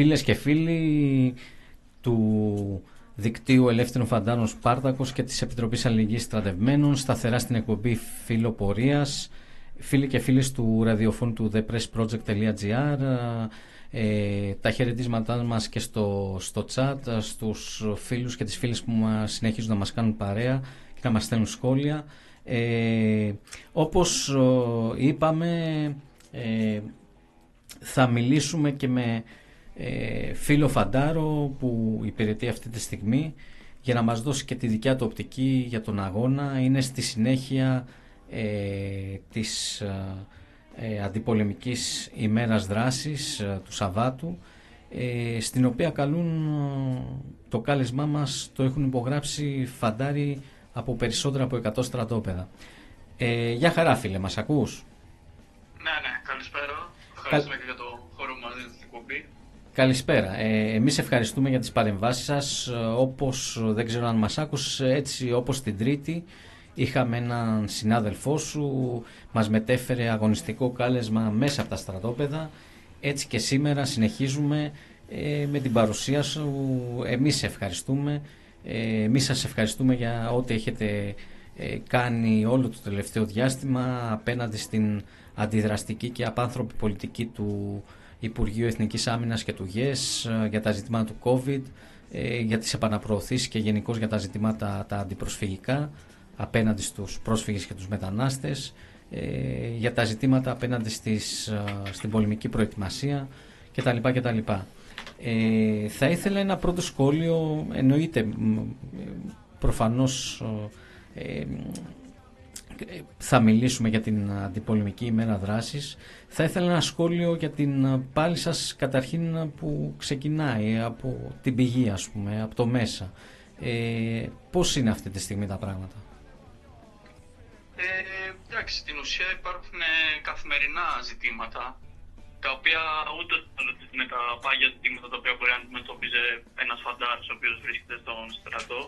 φίλες και φίλοι του δικτύου Ελεύθερων Φαντάρων Σπάρτακος και της Επιτροπής Αλληλεγγύης Στρατευμένων, σταθερά στην εκπομπή Φιλοπορίας, φίλοι και φίλες του ραδιοφώνου του thepressproject.gr, τα χαιρετίσματά μας και στο chat, στους φίλους και τις φίλες που συνεχίζουν να μας κάνουν παρέα και να μας στέλνουν σχόλια. Όπως είπαμε, θα μιλήσουμε και με φίλο Φαντάρο που υπηρετεί αυτή τη στιγμή για να μας δώσει και τη δικιά του οπτική για τον αγώνα. Είναι στη συνέχεια της αντιπολεμικής ημέρας δράσης του Σαββάτου, στην οποία καλούν, το κάλεσμά μας το έχουν υπογράψει Φαντάροι από περισσότερα από 100 στρατόπεδα. Γεια χαρά φίλε, μας ακούς? Ναι, καλησπέρα. Ευχαριστούμε και για το χώρο που μας δίνετε στην εκπομπή. Καλησπέρα. Εμείς ευχαριστούμε για τις παρεμβάσεις σας. Όπως, δεν ξέρω αν μας άκουσε, έτσι όπως την Τρίτη είχαμε έναν συνάδελφό σου, μας μετέφερε αγωνιστικό κάλεσμα μέσα από τα στρατόπεδα. Έτσι και σήμερα συνεχίζουμε με την παρουσία σου. Εμείς ευχαριστούμε. Εμείς σας ευχαριστούμε για ό,τι έχετε κάνει όλο το τελευταίο διάστημα απέναντι στην αντιδραστική και απάνθρωπη πολιτική του Υπουργείου Εθνικής Άμυνας και του ΓΕΣ για τα ζητήματα του COVID, για τις επαναπροωθήσεις και γενικώς για τα ζητήματα τα αντιπροσφυγικά απέναντι στους πρόσφυγες και τους μετανάστες, για τα ζητήματα απέναντι στην πολεμική προετοιμασία κτλ. Θα ήθελα ένα πρώτο σχόλιο, εννοείται προφανώς θα μιλήσουμε για την αντιπολεμική ημέρα δράσης, θα ήθελα ένα σχόλιο για την πάλη σας καταρχήν που ξεκινάει από την πηγή, ας πούμε, από το μέσα. Πώς είναι αυτή τη στιγμή τα πράγματα? Εντάξει, στην ουσία υπάρχουν καθημερινά ζητήματα τα οποία ούτε με τα πάγια ζητήματα τα οποία μπορεί να αντιμετώπιζε ένας φαντάρος ο οποίος βρίσκεται στον στρατό,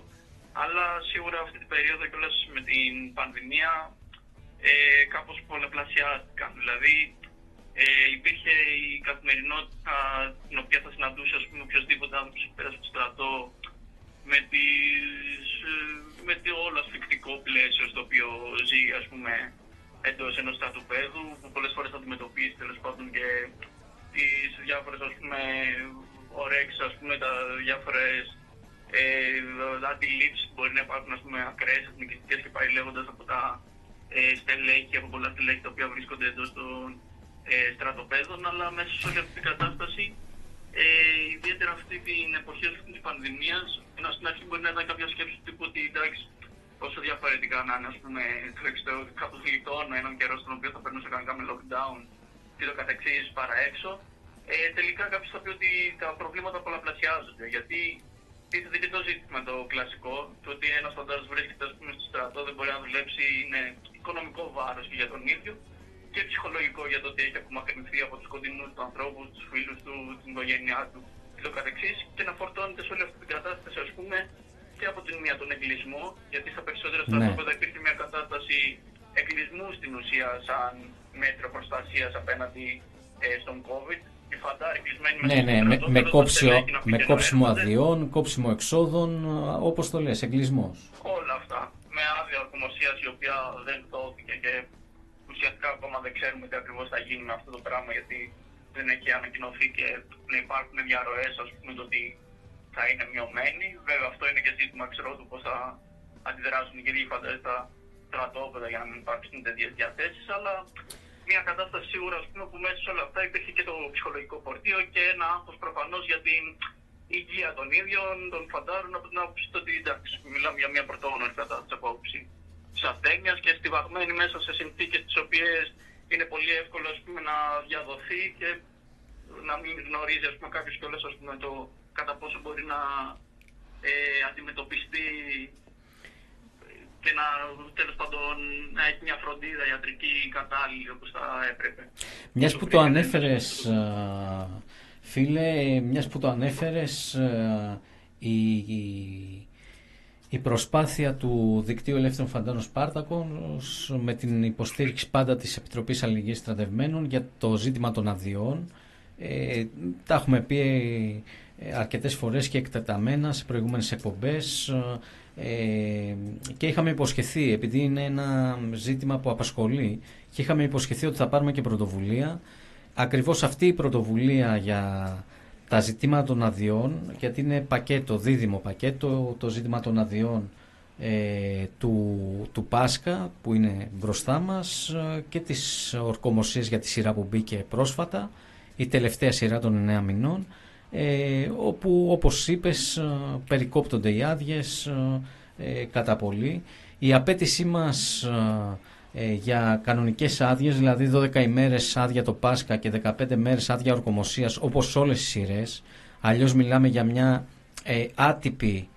αλλά σίγουρα αυτή την περίοδο κιόλας με την πανδημία κάπως πολλαπλασιάστηκαν. Δηλαδή υπήρχε η καθημερινότητα την οποία θα συναντούσε, ας πούμε, οποιοσδήποτε άνθρωπος πέρα στο στρατό με το όλο ασφυκτικό πλαίσιο στο οποίο ζει, ας πούμε, εντός ενός στρατοπέδου, που πολλές φορές θα αντιμετωπίσει τέλος πάντων και τις διάφορες, ας πούμε, ορέξεις, ας πούμε, τα διάφορες αντιλήψεις που μπορεί να υπάρχουν, ας πούμε, ακραίες εθνικιστικές και πάει λέγοντας από τα στελέχη, από πολλά στελέχη τα οποία βρίσκονται εντός των στρατοπέδων, αλλά μέσα σε όλη αυτή την κατάσταση, ιδιαίτερα αυτή την εποχή της πανδημίας, ενώ στην αρχή μπορεί να ήταν κάποια σκέψη τύπου ότι εντάξει, όσο διαφορετικά να είναι, ας πούμε, το εξωτερικό κάπως γλιτώνω έναν καιρό στον οποίο θα περνούσα κανονικά με lockdown και το κατεξής παρά έξω, τελικά κάποιος θα πει ότι τα προβλήματα πολλαπλασιάζονται, γιατί τίθεται και το ζήτημα το κλασικό, το ότι ένας φαντάρος βρίσκεται, ας πούμε, στο στρατό, δεν μπορεί να δουλέψει, είναι οικονομικό βάρος και για τον ίδιο και ψυχολογικό για το ότι έχει απομακρυνθεί από τους κοντινούς του ανθρώπους, τους φίλους του, την οικογένειά του και το κατεξής, και να φορτώνεται σε όλη αυτή την κατάσταση, ας πούμε, και από την μία τον εγκλισμό, γιατί στα περισσότερα στρατόπεδα υπήρχε μια κατάσταση εγκλισμού στην ουσία σαν μέτρο προστασίας απέναντι στον COVID. Οι φαντάροι κλεισμένοι με κόψιμο αδειών, κόψιμο εξόδων, όπως το λες, εγκλισμός. Όλα αυτά. Με άδεια ορκομοσίας η οποία δεν δόθηκε και ουσιαστικά ακόμα δεν ξέρουμε τι ακριβώς θα γίνει με αυτό το πράγμα, γιατί δεν έχει ανακοινωθεί και να υπάρχουν διαρροές, ας πούμε, το ότι θα είναι μειωμένοι. Βέβαια, αυτό είναι και ζήτημα, ξέρω, του πώς θα αντιδράσουν οι κύριοι φαντάροι στα στρατόπεδα για να μην υπάρξουν τέτοιες διαθέσεις. Αλλά μια κατάσταση σίγουρα, ας πούμε, που μέσα σε όλα αυτά υπήρχε και το ψυχολογικό φορτίο και ένα άγχος προφανώς για την υγεία των ίδιων, των φαντάρων, από την άποψη ότι εντάξει, μιλάμε για μια πρωτόγνωρη κατάσταση από άποψη της ασθένειας και στιβαγμένη μέσα σε συνθήκες τις οποίες είναι πολύ εύκολο, ας πούμε, να διαδοθεί και να μην γνωρίζει, ας πούμε, κάποιος κιόλας, ας πούμε, το κατά πόσο μπορεί να αντιμετωπιστεί και να, τέλος πάντων, να έχει μια φροντίδα ιατρική κατάλληλη όπως θα έπρεπε. Μιας που το ανέφερες, φίλε, η προσπάθεια του δικτύου Ελεύθερων Φαντάρων Σπάρτακος με την υποστήριξη πάντα της Επιτροπής Αλληλεγγύης Στρατευμένων για το ζήτημα των αδειών, Τα έχουμε πει αρκετές φορές και εκτεταμένα σε προηγούμενες εκπομπές και είχαμε υποσχεθεί, επειδή είναι ένα ζήτημα που απασχολεί, και είχαμε υποσχεθεί ότι θα πάρουμε και πρωτοβουλία. Ακριβώς αυτή η πρωτοβουλία για τα ζητήματα των αδειών, γιατί είναι πακέτο, δίδυμο πακέτο, το ζήτημα των αδειών του Πάσχα που είναι μπροστά μας, και τις ορκομοσίες για τη σειρά που μπήκε πρόσφατα, η τελευταία σειρά των 9 μηνών, όπου, όπως είπες, περικόπτονται οι άδειες κατά πολύ. Η απέτησή μας για κανονικές άδειες, δηλαδή 12 ημέρες άδεια το Πάσχα και 15 μέρες άδεια ορκομοσίας, όπως όλες οι σειρές, αλλιώς μιλάμε για μια άτυπη,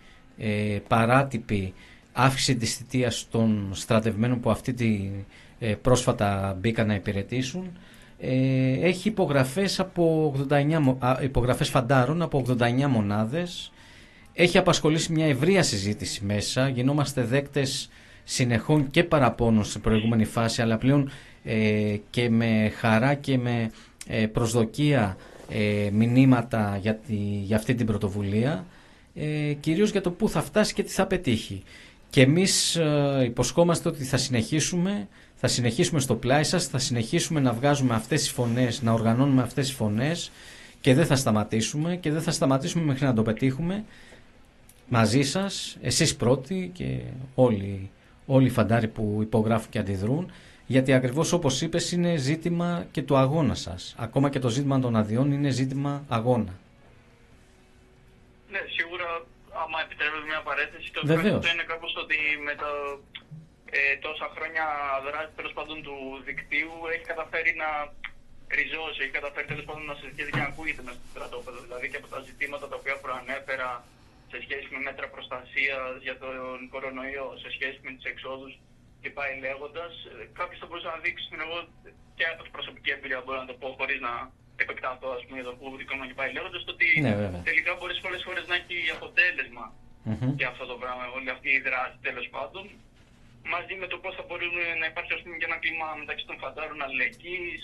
παράτυπη αύξηση της θητείας των στρατευμένων που αυτή τη πρόσφατα μπήκαν να υπηρετήσουν. Έχει υπογραφές, υπογραφές φαντάρων από 89 μονάδες. Έχει απασχολήσει μια ευρεία συζήτηση μέσα. Γινόμαστε δέκτες συνεχών και παραπώνων στην προηγούμενη φάση, αλλά πλέον και με χαρά και με προσδοκία μηνύματα για αυτή την πρωτοβουλία, κυρίως για το πού θα φτάσει και τι θα πετύχει. Και εμείς υποσχόμαστε ότι θα συνεχίσουμε στο πλάι σας, θα συνεχίσουμε να βγάζουμε αυτές τις φωνές, να οργανώνουμε αυτές τις φωνές, και δεν θα σταματήσουμε μέχρι να το πετύχουμε μαζί σας, εσείς πρώτοι και όλοι οι φαντάροι που υπογράφουν και αντιδρούν, γιατί ακριβώς όπως είπες είναι ζήτημα και του αγώνα σας. Ακόμα και το ζήτημα των αδειών είναι ζήτημα αγώνα. Ναι, σίγουρα, άμα επιτρέπετε μια παρένθεση, το αυτό είναι κάπως ότι με το τόσα χρόνια δράση τέλος πάντων του δικτύου έχει καταφέρει να ριζώσει, έχει καταφέρει τέλος πάντων να συζητήσει και να ακούγεται μέσα στο στρατόπεδο, δηλαδή και από τα ζητήματα τα οποία προανέφερα σε σχέση με μέτρα προστασίας για τον κορονοϊό, σε σχέση με τις εξόδους και πάει λέγοντας, κάποιος θα μπορούσε να δείξει, εγώ και από την προσωπική εμπειρία μπορώ να το πω χωρίς να επεκταθώ, ας πούμε, για το που δικαιώμα και πάει λέγοντας, ότι τελικά μπορείς πολλές φορές να έχει αποτέλεσμα και αυτό το πράγμα, όλη αυτή η δράση τέλος πάντων, μαζί με το πώς θα μπορούν να υπάρχει, ας πούμε, και ένα κλίμα μεταξύ των φαντάρων αλληλεγγύης,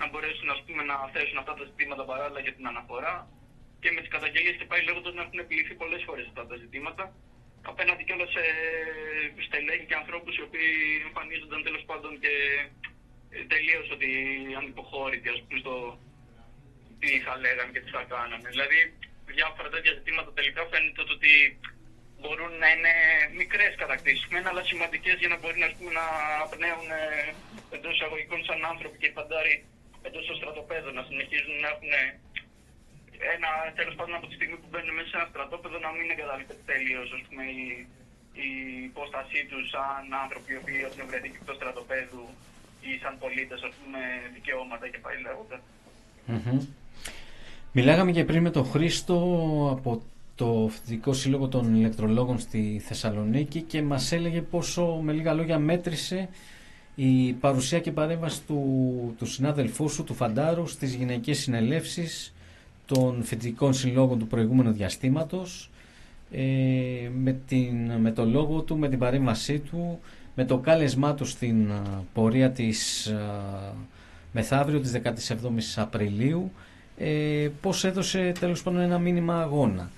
να μπορέσουν, ας πούμε, να θέσουν αυτά τα ζητήματα παράλληλα για την αναφορά, και με τις καταγγελίες και πάει λέγοντας να έχουν επιληθεί πολλές φορές αυτά τα ζητήματα, απέναντι κιόλας σε στελέχη και ανθρώπους οι οποίοι εμφανίζονταν τέλος πάντων και τελείως ότι ανυποχώρητοι, ας πούμε, στο τι θα λέγανε και τι θα κάνανε. Δηλαδή, διάφορα τέτοια ζητήματα τελικά φαίνεται ότι μπορούν να είναι μικρές κατακτήσεις, αλλά σημαντικές για να μπορεί να απνέουν εντός εισαγωγικών σαν άνθρωποι και οι φαντάροι εντός των στρατοπέδων, να συνεχίζουν να έχουν ένα, τέλος πάντων, από τη στιγμή που μπαίνουν μέσα σε ένα στρατόπεδο να μην εγκαταλείπεται τελείως, ας πούμε, η υπόστασή τους σαν άνθρωποι οι οποίοι έχουν βρεθεί και εκτός στρατοπέδου ή σαν πολίτες, ας πούμε, δικαιώματα και πάει λέγοντα. Μιλάγαμε και πριν με τον Χρήστο από το Φοιτητικό Σύλλογο των Ηλεκτρολόγων στη Θεσσαλονίκη και μας έλεγε πόσο, με λίγα λόγια, μέτρησε η παρουσία και παρέμβαση του συνάδελφού σου, του Φαντάρου, στις γυναικείες συνελεύσεις των Φοιτητικών Συλλόγων του προηγούμενου διαστήματος, με το λόγο του, με την παρέμβασή του, με το κάλεσμά του στην πορεία της μεθαύριο της 17ης Απριλίου, πώς έδωσε τέλος πάντων ένα μήνυμα αγώνα.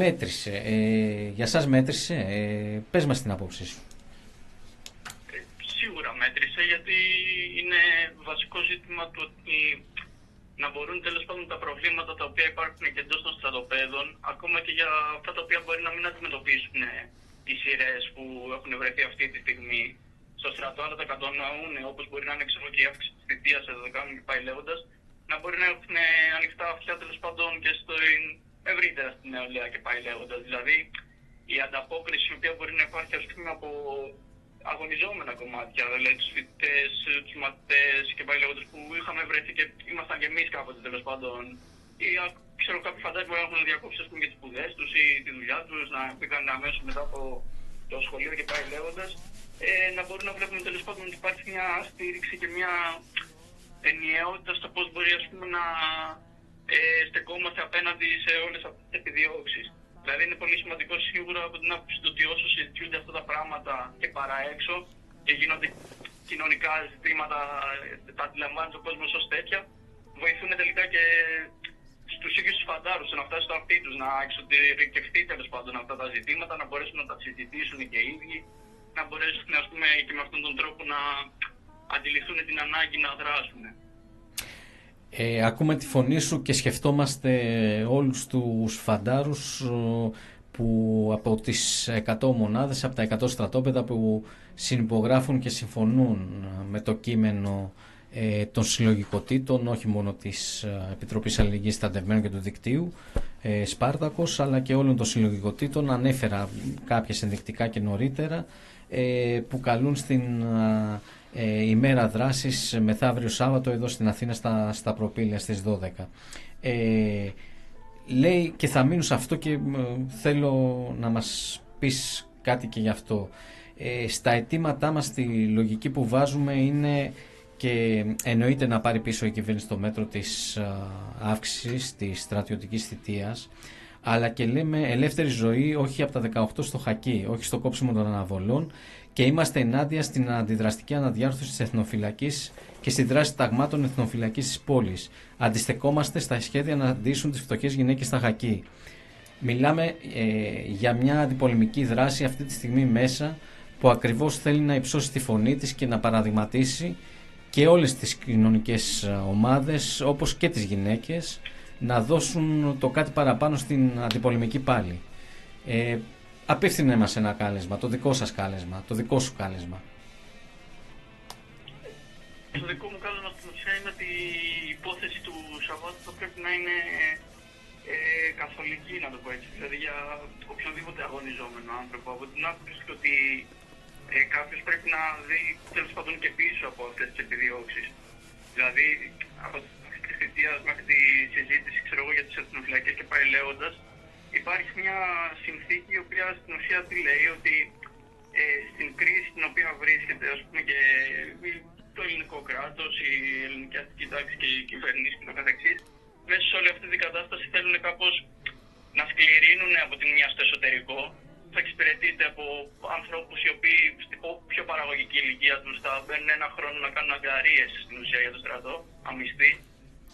Μέτρησε. Για σας μέτρησε. Πες μας την άποψή σου. Σίγουρα μέτρησε, γιατί είναι βασικό ζήτημα του ότι να μπορούν τέλος πάντων τα προβλήματα τα οποία υπάρχουν και εντός των στρατοπέδων, ακόμα και για αυτά τα οποία μπορεί να μην αντιμετωπίσουν οι σειρές που έχουν βρεθεί αυτή τη στιγμή στο στρατό, αλλά τα κατανοούν, όπως μπορεί να είναι και η αύξηση της θητείας εδώ κάνουν και πάει λέγοντας, να μπορεί να έχουν ανοιχτά αυτιά τέλος πάντων και στο ευρύτερα στην νεολαία και πάει λέγοντας. Δηλαδή η ανταπόκριση η οποία μπορεί να υπάρχει, ας πούμε, από αγωνιζόμενα κομμάτια, δηλαδή τους φοιτητές, τους μαθητές και πάει λέγοντας, που είχαμε βρεθεί και ήμασταν και εμείς κάποτε τέλος πάντων, ή ξέρω κάποιοι φαντάροι που έχουν διακόψει, ας πούμε, και τις σπουδές τους ή τη δουλειά τους, να πήγαν αμέσως μετά από το σχολείο και πάει λέγοντας, να μπορούν να βλέπουν τέλος πάντων ότι υπάρχει μια στήριξη και μια ενιαιότητα στο πώς μπορεί, ας πούμε, να στεκόμαστε απέναντι σε όλες αυτές τις επιδιώξεις. Δηλαδή είναι πολύ σημαντικό σίγουρα από την άποψη του ότι όσο συζητιούνται αυτά τα πράγματα και παραέξω και γίνονται κοινωνικά ζητήματα, τα αντιλαμβάνει ο κόσμος ως τέτοια, βοηθούν τελικά και στους ίδιους τους φαντάρους να φτάσουν στο αυτοί τους, να εξωτερικευτεί τέλος πάντων αυτά τα ζητήματα, να μπορέσουν να τα συζητήσουν και οι ίδιοι, να μπορέσουν ας πούμε, και με αυτόν τον τρόπο να αντιληφθούν την ανάγκη να δράσουν. Ακούμε τη φωνή σου και σκεφτόμαστε όλους τους φαντάρους που από τις 100 μονάδες, από τα 100 στρατόπεδα που συνυπογράφουν και συμφωνούν με το κείμενο των συλλογικοτήτων, όχι μόνο της Επιτροπής Αλληλεγγύης Στρατευμένων και του Δικτύου Σπάρτακος, αλλά και όλων των συλλογικοτήτων. Ανέφερα κάποιες ενδεικτικά και νωρίτερα που καλούν στην ημέρα δράσης μεθαύριο Σάββατο εδώ στην Αθήνα στα Προπήλαια στις 12. Λέει και θα μείνω σε αυτό και θέλω να μας πεις κάτι και γι' αυτό. Στα αιτήματά μας τη λογική που βάζουμε είναι και εννοείται να πάρει πίσω η κυβέρνηση το μέτρο της αύξησης της στρατιωτικής θητείας, αλλά και λέμε ελεύθερη ζωή, όχι από τα 18 στο χακί, όχι στο κόψιμο των αναβολών, και είμαστε ενάντια στην αντιδραστική αναδιάρθρωση της εθνοφυλακής και στη δράση ταγμάτων εθνοφυλακής της πόλης. Αντιστεκόμαστε στα σχέδια να αντίσουν τις φτωχές γυναίκες στα χακί. Μιλάμε για μια αντιπολεμική δράση αυτή τη στιγμή μέσα που ακριβώς θέλει να υψώσει τη φωνή της και να παραδειγματίσει και όλες τις κοινωνικές ομάδες, όπως και τις γυναίκες, να δώσουν το κάτι παραπάνω στην αντιπολεμική πάλη. Απίφθηνε μας ένα κάλεσμα, το δικό σας κάλεσμα, το δικό σου κάλεσμα. Το δικό μου κάλεσμα στην ουσία είναι ότι η υπόθεση του Σαββάτου θα πρέπει να είναι καθολική, να το πω έτσι, δηλαδή για οποιονδήποτε αγωνιζόμενο άνθρωπο. Από την άποψη ότι κάποιος πρέπει να δει τέλος πάντων και πίσω από αυτές τις επιδιώξεις. Δηλαδή, από τη θητεία μέχρι τη συζήτηση ξέρω εγώ, για τις εθνοφυλακές και πάει λέγοντας, υπάρχει μια συνθήκη η οποία στην ουσία τι λέει, ότι στην κρίση στην οποία βρίσκεται ας πούμε, και το ελληνικό κράτος, η ελληνική αστική τάξη και οι κυβερνήσεις κ.ο.κ. μέσα σε όλη αυτή την κατάσταση θέλουν κάπως να σκληρύνουν από τη μία στο εσωτερικό. Θα εξυπηρετείται από ανθρώπους οι οποίοι στην πιο παραγωγική ηλικία τους θα μπαίνουν ένα χρόνο να κάνουν αγκαρίες στην ουσία για το στρατό, αμυστή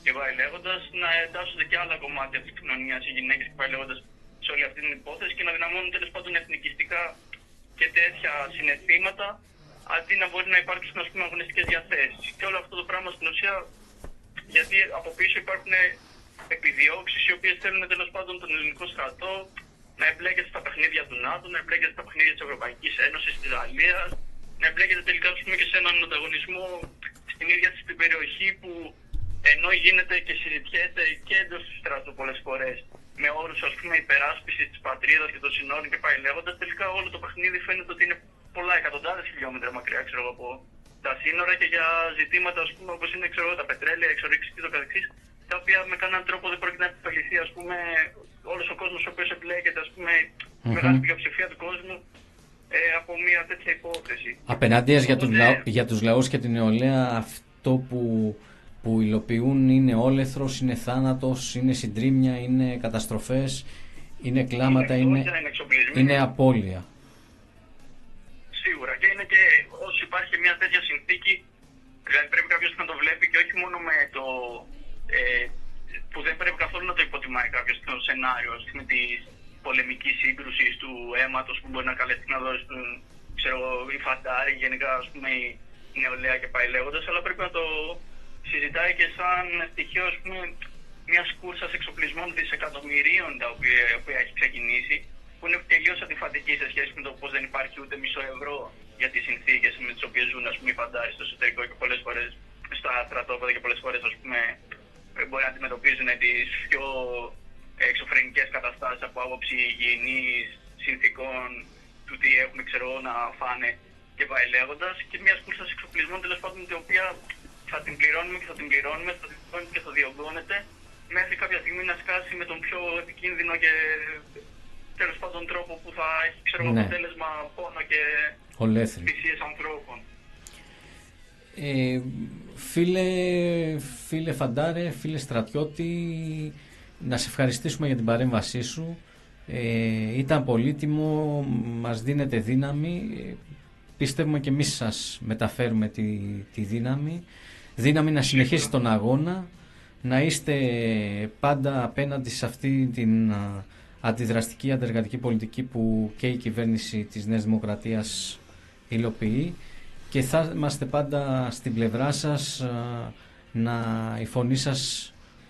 και πάει λέγοντας, να εντάσσονται και άλλα κομμάτια της κοινωνίας, οι γυναίκες και πάει λέγοντας σε όλη αυτή την υπόθεση και να δυναμώνουν τέλος πάντων εθνικιστικά και τέτοια συναισθήματα αντί να μπορεί να υπάρξουν ας πούμε αγωνιστικές διαθέσεις. Και όλο αυτό το πράγμα στην ουσία, γιατί από πίσω υπάρχουν επιδιώξεις οι οποίες θέλουν τέλος πάντων τον ελληνικό στρατό να εμπλέκεται στα παιχνίδια του ΝΑΤΟ, να εμπλέκεται στα παιχνίδια της Ευρωπαϊκής Ένωσης, της Γαλλίας, να εμπλέκεται τελικά πούμε, και σε έναν ανταγωνισμό στην ίδια της την περιοχή που ενώ γίνεται και συζητιέται και εντός του στρατού πολλές φορές με όρους ας πούμε υπεράσπιση της πατρίδας και των συνόρων και πάει λέγοντας, τελικά όλο το παιχνίδι φαίνεται ότι είναι πολλά εκατοντάδες χιλιόμετρα μακριά ξέρω από τα σύνορα και για ζητήματα ας πούμε όπως είναι ξέρω, τα πετρέλαια, εξορίξεις κ.ο.κ. τα οποία με κανέναν τρόπο δεν πρόκειται να επιφεληθεί, ας πούμε, όλος ο κόσμος ο οποίος εμπλέκεται, ας πούμε, η μεγάλη πλειοψηφία του κόσμου από μια τέτοια υπόθεση. Απέναντίας για τους λαούς και την νεολαία, αυτό που υλοποιούν είναι όλεθρος, είναι θάνατος, είναι συντρίμμια, είναι καταστροφές, είναι κλάματα, είναι απώλεια. Σίγουρα. Και είναι και όσο υπάρχει μια τέτοια συνθήκη, δηλαδή πρέπει κάποιος να το βλέπει και όχι μόνο με το... που δεν πρέπει καθόλου να το υποτιμάει κάποιος στο σενάριο τη πολεμική σύγκρουση, του αίματος που μπορεί να καλέσει να δώσει οι φαντάροι, γενικά ας πούμε, η νεολαία και πάει λέγοντας, αλλά πρέπει να το συζητάει και σαν στοιχείο ας πούμε, μιας κούρσας εξοπλισμών δισεκατομμυρίων τα οποία έχει ξεκινήσει, που είναι τελείως αντιφατική σε σχέση με το πως δεν υπάρχει ούτε μισό ευρώ για τις συνθήκες με τις οποίες ζουν ας πούμε, οι φαντάροι στο εσωτερικό και πολλές φορές στα στρατόπεδα και πολλές φορές ας πούμε, μπορεί να αντιμετωπίζουν τις πιο εξωφρενικές καταστάσεις από άποψη υγιεινής συνθήκων, του τι έχουν ξέρω, να φάνε και πάει λέγοντας, και μια κούρσα εξοπλισμών τέλος πάντων την οποία θα την πληρώνουμε και θα την πληρώνουμε, θα την πληρώνουμε και θα διωγγώνεται μέχρι κάποια στιγμή να σκάσει με τον πιο επικίνδυνο και τέλος πάντων τρόπο που θα έχει ξέρω, αποτέλεσμα πόνο και θυσίες ανθρώπων. Φίλε Φαντάρε, φίλε στρατιώτη, να σε ευχαριστήσουμε για την παρέμβασή σου. Ήταν πολύτιμο, μας δίνετε δύναμη. Πιστεύουμε και εμείς σας μεταφέρουμε τη δύναμη να συνεχίσει τον αγώνα, να είστε πάντα απέναντι σε αυτή την αντιδραστική αντεργατική πολιτική που και η κυβέρνηση της Νέας Δημοκρατίας υλοποιεί, και θα είμαστε πάντα στην πλευρά σας, η φωνή σας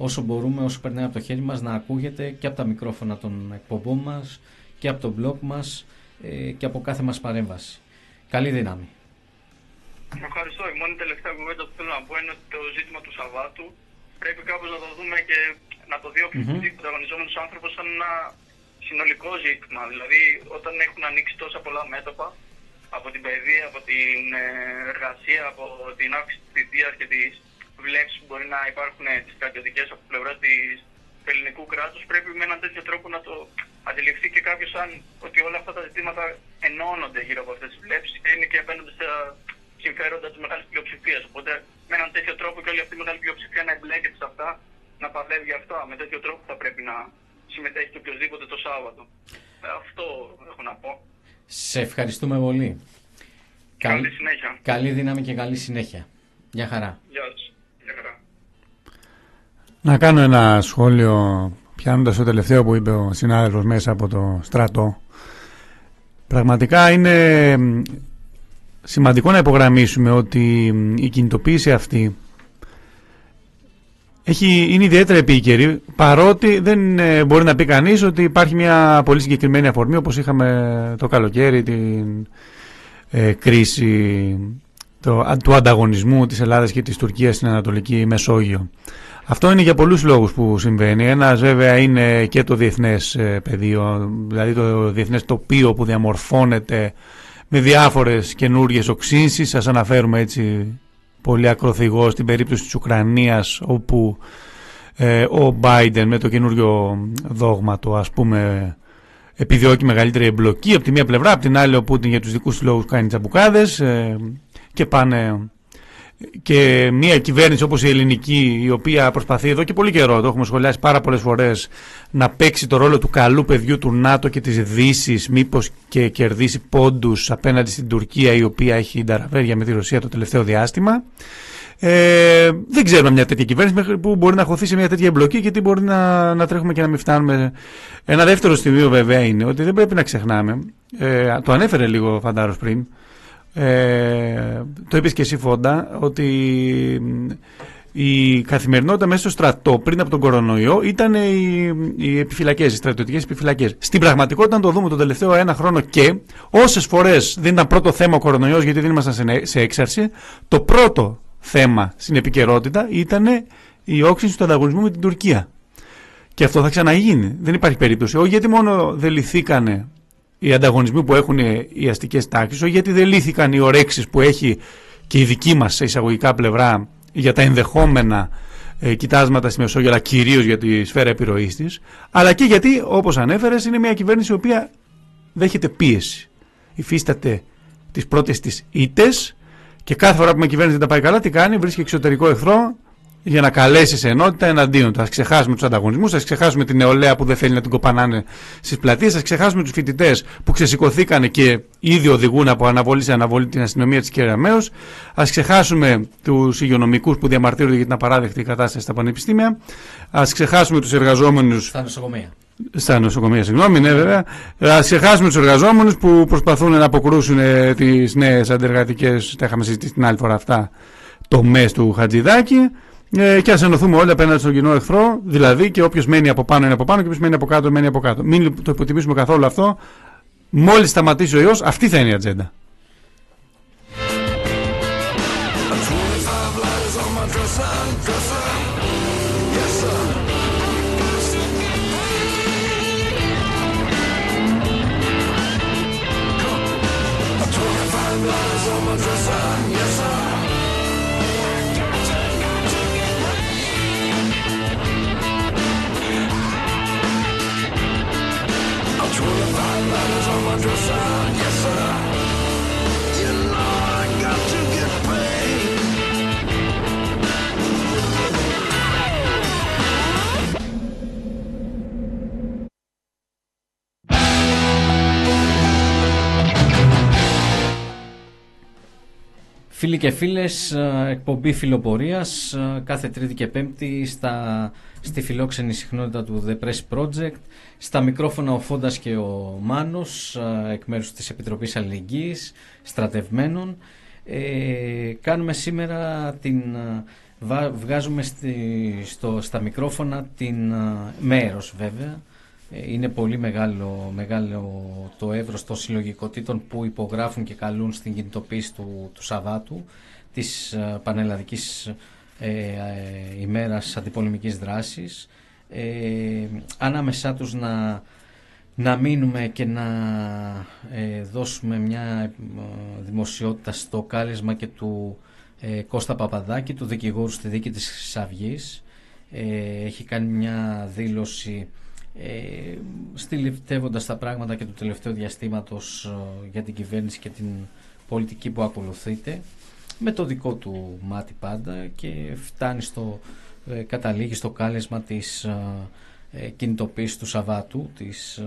όσο μπορούμε, όσο περνάει από το χέρι μας, να ακούγεται και από τα μικρόφωνα των εκπομπών μας και από το blog μας και από κάθε μας παρέμβαση. Καλή δύναμη. Ευχαριστώ. Η μόνη τελευταία κουβέντα που θέλω να πω είναι ότι το ζήτημα του Σαββάτου πρέπει κάπως να το δούμε και να το δει ο πρωταγωνιζόμενος άνθρωπος σαν ένα συνολικό ζήτημα. Δηλαδή, όταν έχουν ανοίξει τόσα πολλά μέτωπα, από την παιδεία, από την εργασία, από την αύξηση της θητείας και τις βλέψεις που μπορεί να υπάρχουν τις στρατιωτικές από πλευρά του ελληνικού κράτους, πρέπει με έναν τέτοιο τρόπο να το αντιληφθεί και κάποιος σαν ότι όλα αυτά τα ζητήματα ενώνονται γύρω από αυτές τις βλέψεις και είναι και απέναντι στα συμφέροντα της μεγάλης πλειοψηφίας. Οπότε με έναν τέτοιο τρόπο και όλη αυτή η μεγάλη πλειοψηφία να εμπλέκεται σε αυτά, να παλεύει για αυτά. Με τέτοιο τρόπο θα πρέπει να συμμετέχει και οποιοδήποτε το Σάββατο. Αυτό έχω να πω. Σε ευχαριστούμε πολύ. Καλή συνέχεια. Καλή δύναμη και καλή συνέχεια. Γεια χαρά. Γεια σας. Να κάνω ένα σχόλιο πιάνοντας το τελευταίο που είπε ο συνάδελφος μέσα από το στρατό. Πραγματικά είναι σημαντικό να υπογραμμίσουμε ότι η κινητοποίηση αυτή είναι ιδιαίτερα επίκαιρη, παρότι δεν μπορεί να πει κανείς ότι υπάρχει μια πολύ συγκεκριμένη αφορμή, όπως είχαμε το καλοκαίρι την κρίση του ανταγωνισμού της Ελλάδας και της Τουρκίας στην Ανατολική Μεσόγειο. Αυτό είναι για πολλούς λόγους που συμβαίνει. Ένας βέβαια είναι και το διεθνές πεδίο, δηλαδή το διεθνές τοπίο που διαμορφώνεται με διάφορες καινούργιες οξύνσεις. Σας αναφέρουμε έτσι πολύ ακροθυγώς την περίπτωση της Ουκρανίας, όπου ο Biden με το καινούργιο δόγμα του, ας πούμε, επιδιώκει μεγαλύτερη εμπλοκή από τη μία πλευρά, από την άλλη ο Πούτιν για τους δικούς του λόγους κάνει τσαμπουκάδες και πάνε... Και μια κυβέρνηση όπως η ελληνική, η οποία προσπαθεί εδώ και πολύ καιρό, το έχουμε σχολιάσει πάρα πολλές φορές, να παίξει το ρόλο του καλού παιδιού του ΝΑΤΟ και της Δύσης, μήπως και κερδίσει πόντους απέναντι στην Τουρκία, η οποία έχει ταραβέρια με τη Ρωσία το τελευταίο διάστημα. Δεν ξέρουμε μια τέτοια κυβέρνηση μέχρι που μπορεί να χωθεί σε μια τέτοια εμπλοκή και τι μπορεί να τρέχουμε και να μην φτάνουμε. Ένα δεύτερο σημείο βέβαια είναι ότι δεν πρέπει να ξεχνάμε, το ανέφερε λίγο ο Φαντάρος πριν, το είπες και εσύ Φόντα, ότι η καθημερινότητα μέσα στο στρατό πριν από τον κορονοϊό ήταν οι επιφυλακές, οι στρατιωτικές επιφυλακές. Στην πραγματικότητα, αν το δούμε τον τελευταίο ένα χρόνο, και όσες φορές δεν ήταν πρώτο θέμα ο κορονοϊός γιατί δεν ήμασταν σε έξαρση, το πρώτο θέμα στην επικαιρότητα ήταν η όξυνση του ανταγωνισμού με την Τουρκία. Και αυτό θα ξαναγίνει. Δεν υπάρχει περίπτωση. Όχι γιατί μόνο δεν λυθήκανε οι ανταγωνισμοί που έχουν οι αστικές τάξεις, όχι γιατί δεν λύθηκαν οι ορέξεις που έχει και η δική μας σε εισαγωγικά πλευρά για τα ενδεχόμενα κοιτάσματα στη Μεσόγειο, αλλά κυρίως για τη σφαίρα επιρροής της, αλλά και γιατί, όπως ανέφερες, είναι μια κυβέρνηση η οποία δέχεται πίεση. Υφίσταται τις πρώτες της ήττες και κάθε φορά που μια κυβέρνηση δεν τα πάει καλά, τι κάνει? Βρίσκει εξωτερικό εχθρό για να καλέσει σε ενότητα εναντίον του. Ας ξεχάσουμε τους ανταγωνισμούς, ας ξεχάσουμε την νεολαία που δεν θέλει να την κοπανάνε στις πλατείες, ας ξεχάσουμε τους φοιτητές που ξεσηκωθήκανε και ήδη οδηγούν από αναβολή σε αναβολή την αστυνομία της Κεραμέως, ας ξεχάσουμε τους υγειονομικούς που διαμαρτύρονται για την απαράδεκτη κατάσταση στα πανεπιστήμια, ας ξεχάσουμε τους εργαζόμενους. Στα νοσοκομεία, συγγνώμη, ναι, βέβαια. Ας ξεχάσουμε τους εργαζόμενους που προσπαθούν να αποκρούσουν τις νέες αντεργατικές, τα είχαμε συζητήσει την άλλη φορά αυτά, τομές του Χατζηδάκη. Και ας ενωθούμε όλοι απέναντι στον κοινό εχθρό, δηλαδή και όποιος μένει από πάνω είναι από πάνω και όποιος μένει από κάτω μένει από κάτω. Μην το υποτιμήσουμε καθόλου αυτό. Μόλις σταματήσει ο ιός, αυτή θα είναι η ατζέντα. Φίλοι και φίλες, εκπομπή Φιλοπορίας κάθε Τρίτη και Πέμπτη στη φιλόξενη συχνότητα του The Press Project. Στα μικρόφωνα ο Φόντας και ο Μάνος, εκ μέρους της Επιτροπής Αλληλεγγύης Στρατευμένων. Κάνουμε σήμερα βγάζουμε στα μικρόφωνα την μέρος βέβαια. Είναι πολύ μεγάλο το εύρος των συλλογικοτήτων που υπογράφουν και καλούν στην κινητοποίηση του Σαββάτου, της πανελλαδικής ημέρας αντιπολεμικής δράσης. Ανάμεσά τους να μείνουμε και να δώσουμε μια δημοσιότητα στο κάλεσμα και του Κώστα Παπαδάκη, του δικηγόρου στη δίκη της Αυγής. Έχει κάνει μια δήλωση στυλιτεύοντας τα πράγματα και του τελευταίου διαστήματος για την κυβέρνηση και την πολιτική που ακολουθείται, με το δικό του μάτι πάντα, και φτάνει καταλήγει στο κάλεσμα της κινητοποίησης του Σαββάτου, της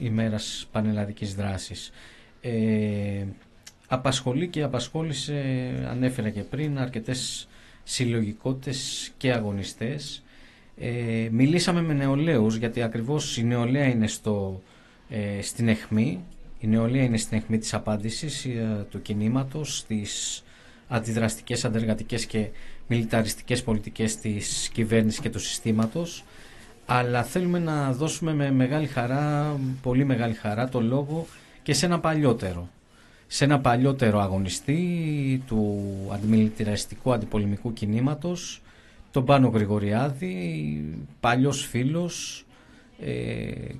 ημέρας πανελλαδικής δράσης. Απασχολεί και απασχόλησε, ανέφερα και πριν, αρκετές συλλογικότητες και αγωνιστές. Μιλήσαμε με νεολαίους, γιατί ακριβώς η νεολαία είναι στην αιχμή. Η νεολαία είναι στην αιχμή της απάντησης του κινήματος στις αντιδραστικές, αντεργατικές και μιλιταριστικές πολιτικές της κυβέρνησης και του συστήματος. Αλλά θέλουμε να δώσουμε με μεγάλη χαρά, πολύ μεγάλη χαρά, το λόγο και σε ένα παλιότερο. Σε ένα παλιότερο αγωνιστή του αντιμιλιταριστικού αντιπολεμικού κινήματος, τον Πάνο Γρηγοριάδη, παλιός φίλος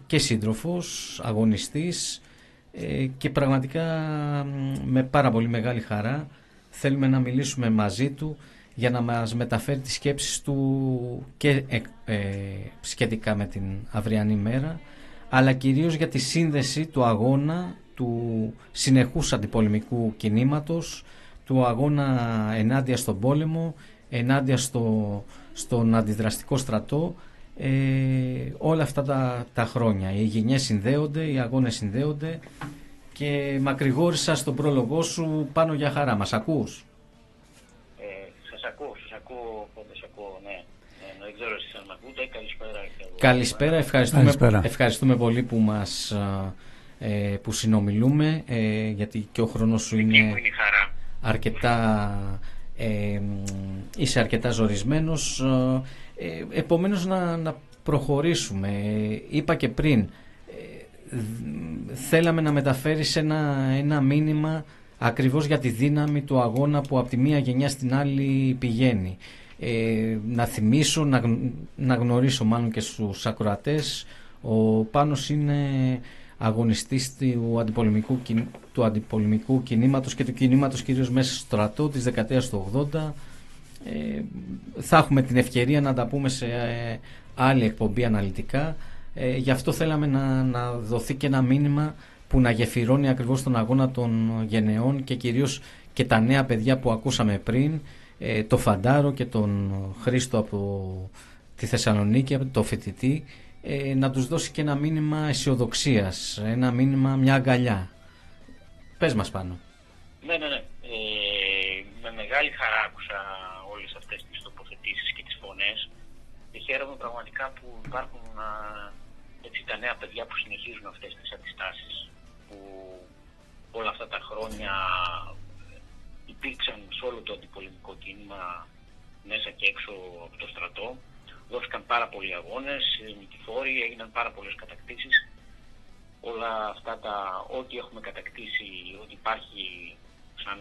και σύντροφος, αγωνιστής, και πραγματικά με πάρα πολύ μεγάλη χαρά θέλουμε να μιλήσουμε μαζί του για να μας μεταφέρει τις σκέψεις του και σχετικά με την αυριανή μέρα, αλλά κυρίως για τη σύνδεση του αγώνα του συνεχούς αντιπολεμικού κινήματος, του αγώνα ενάντια στον πόλεμο, ενάντια στον αντιδραστικό στρατό, όλα αυτά τα χρόνια. Οι γενιές συνδέονται, οι αγώνες συνδέονται, και μακρηγόρησα στον πρόλογό σου, Πάνω, για χαρά. Μας ακούς? Σας ακούω, ναι. Δεν ξέρω εσείς αν με ακούτε. Καλησπέρα, ευχαριστούμε πολύ που μας που συνομιλούμε, γιατί και ο χρόνος σου είναι αρκετά... είσαι αρκετά ζορισμένος, επομένως να προχωρήσουμε. Είπα και πριν, θέλαμε να μεταφέρεις ένα μήνυμα ακριβώς για τη δύναμη του αγώνα που από τη μία γενιά στην άλλη πηγαίνει. Να θυμίσω, να γνωρίσω μάλλον και στους ακροατές, ο Πάνος είναι αγωνιστής του αντιπολεμικού κινήματος και του κινήματος κυρίως μέσα στο στρατό της δεκαετίας του 80. Θα έχουμε την ευκαιρία να τα πούμε σε άλλη εκπομπή αναλυτικά. Γι' αυτό θέλαμε να δοθεί και ένα μήνυμα που να γεφυρώνει ακριβώς τον αγώνα των γενεών και κυρίως και τα νέα παιδιά που ακούσαμε πριν, το Φαντάρο και τον Χρήστο από τη Θεσσαλονίκη, από το φοιτητή, να τους δώσει και ένα μήνυμα αισιοδοξίας, ένα μήνυμα, μια αγκαλιά. Πες μας, Πάνω. Ναι. Με μεγάλη χαρά άκουσα όλες αυτές τις τοποθετήσεις και τις φωνές, και χαίρομαι πραγματικά που υπάρχουν έτσι τα νέα παιδιά που συνεχίζουν αυτές τις αντιστάσεις που όλα αυτά τα χρόνια υπήρξαν σε όλο το αντιπολεμικό κίνημα, μέσα και έξω από το στρατό. Δόθηκαν πάρα πολλοί αγώνες, νικηφόροι, έγιναν πάρα πολλές κατακτήσεις. Όλα αυτά ό,τι έχουμε κατακτήσει, ό,τι υπάρχει σαν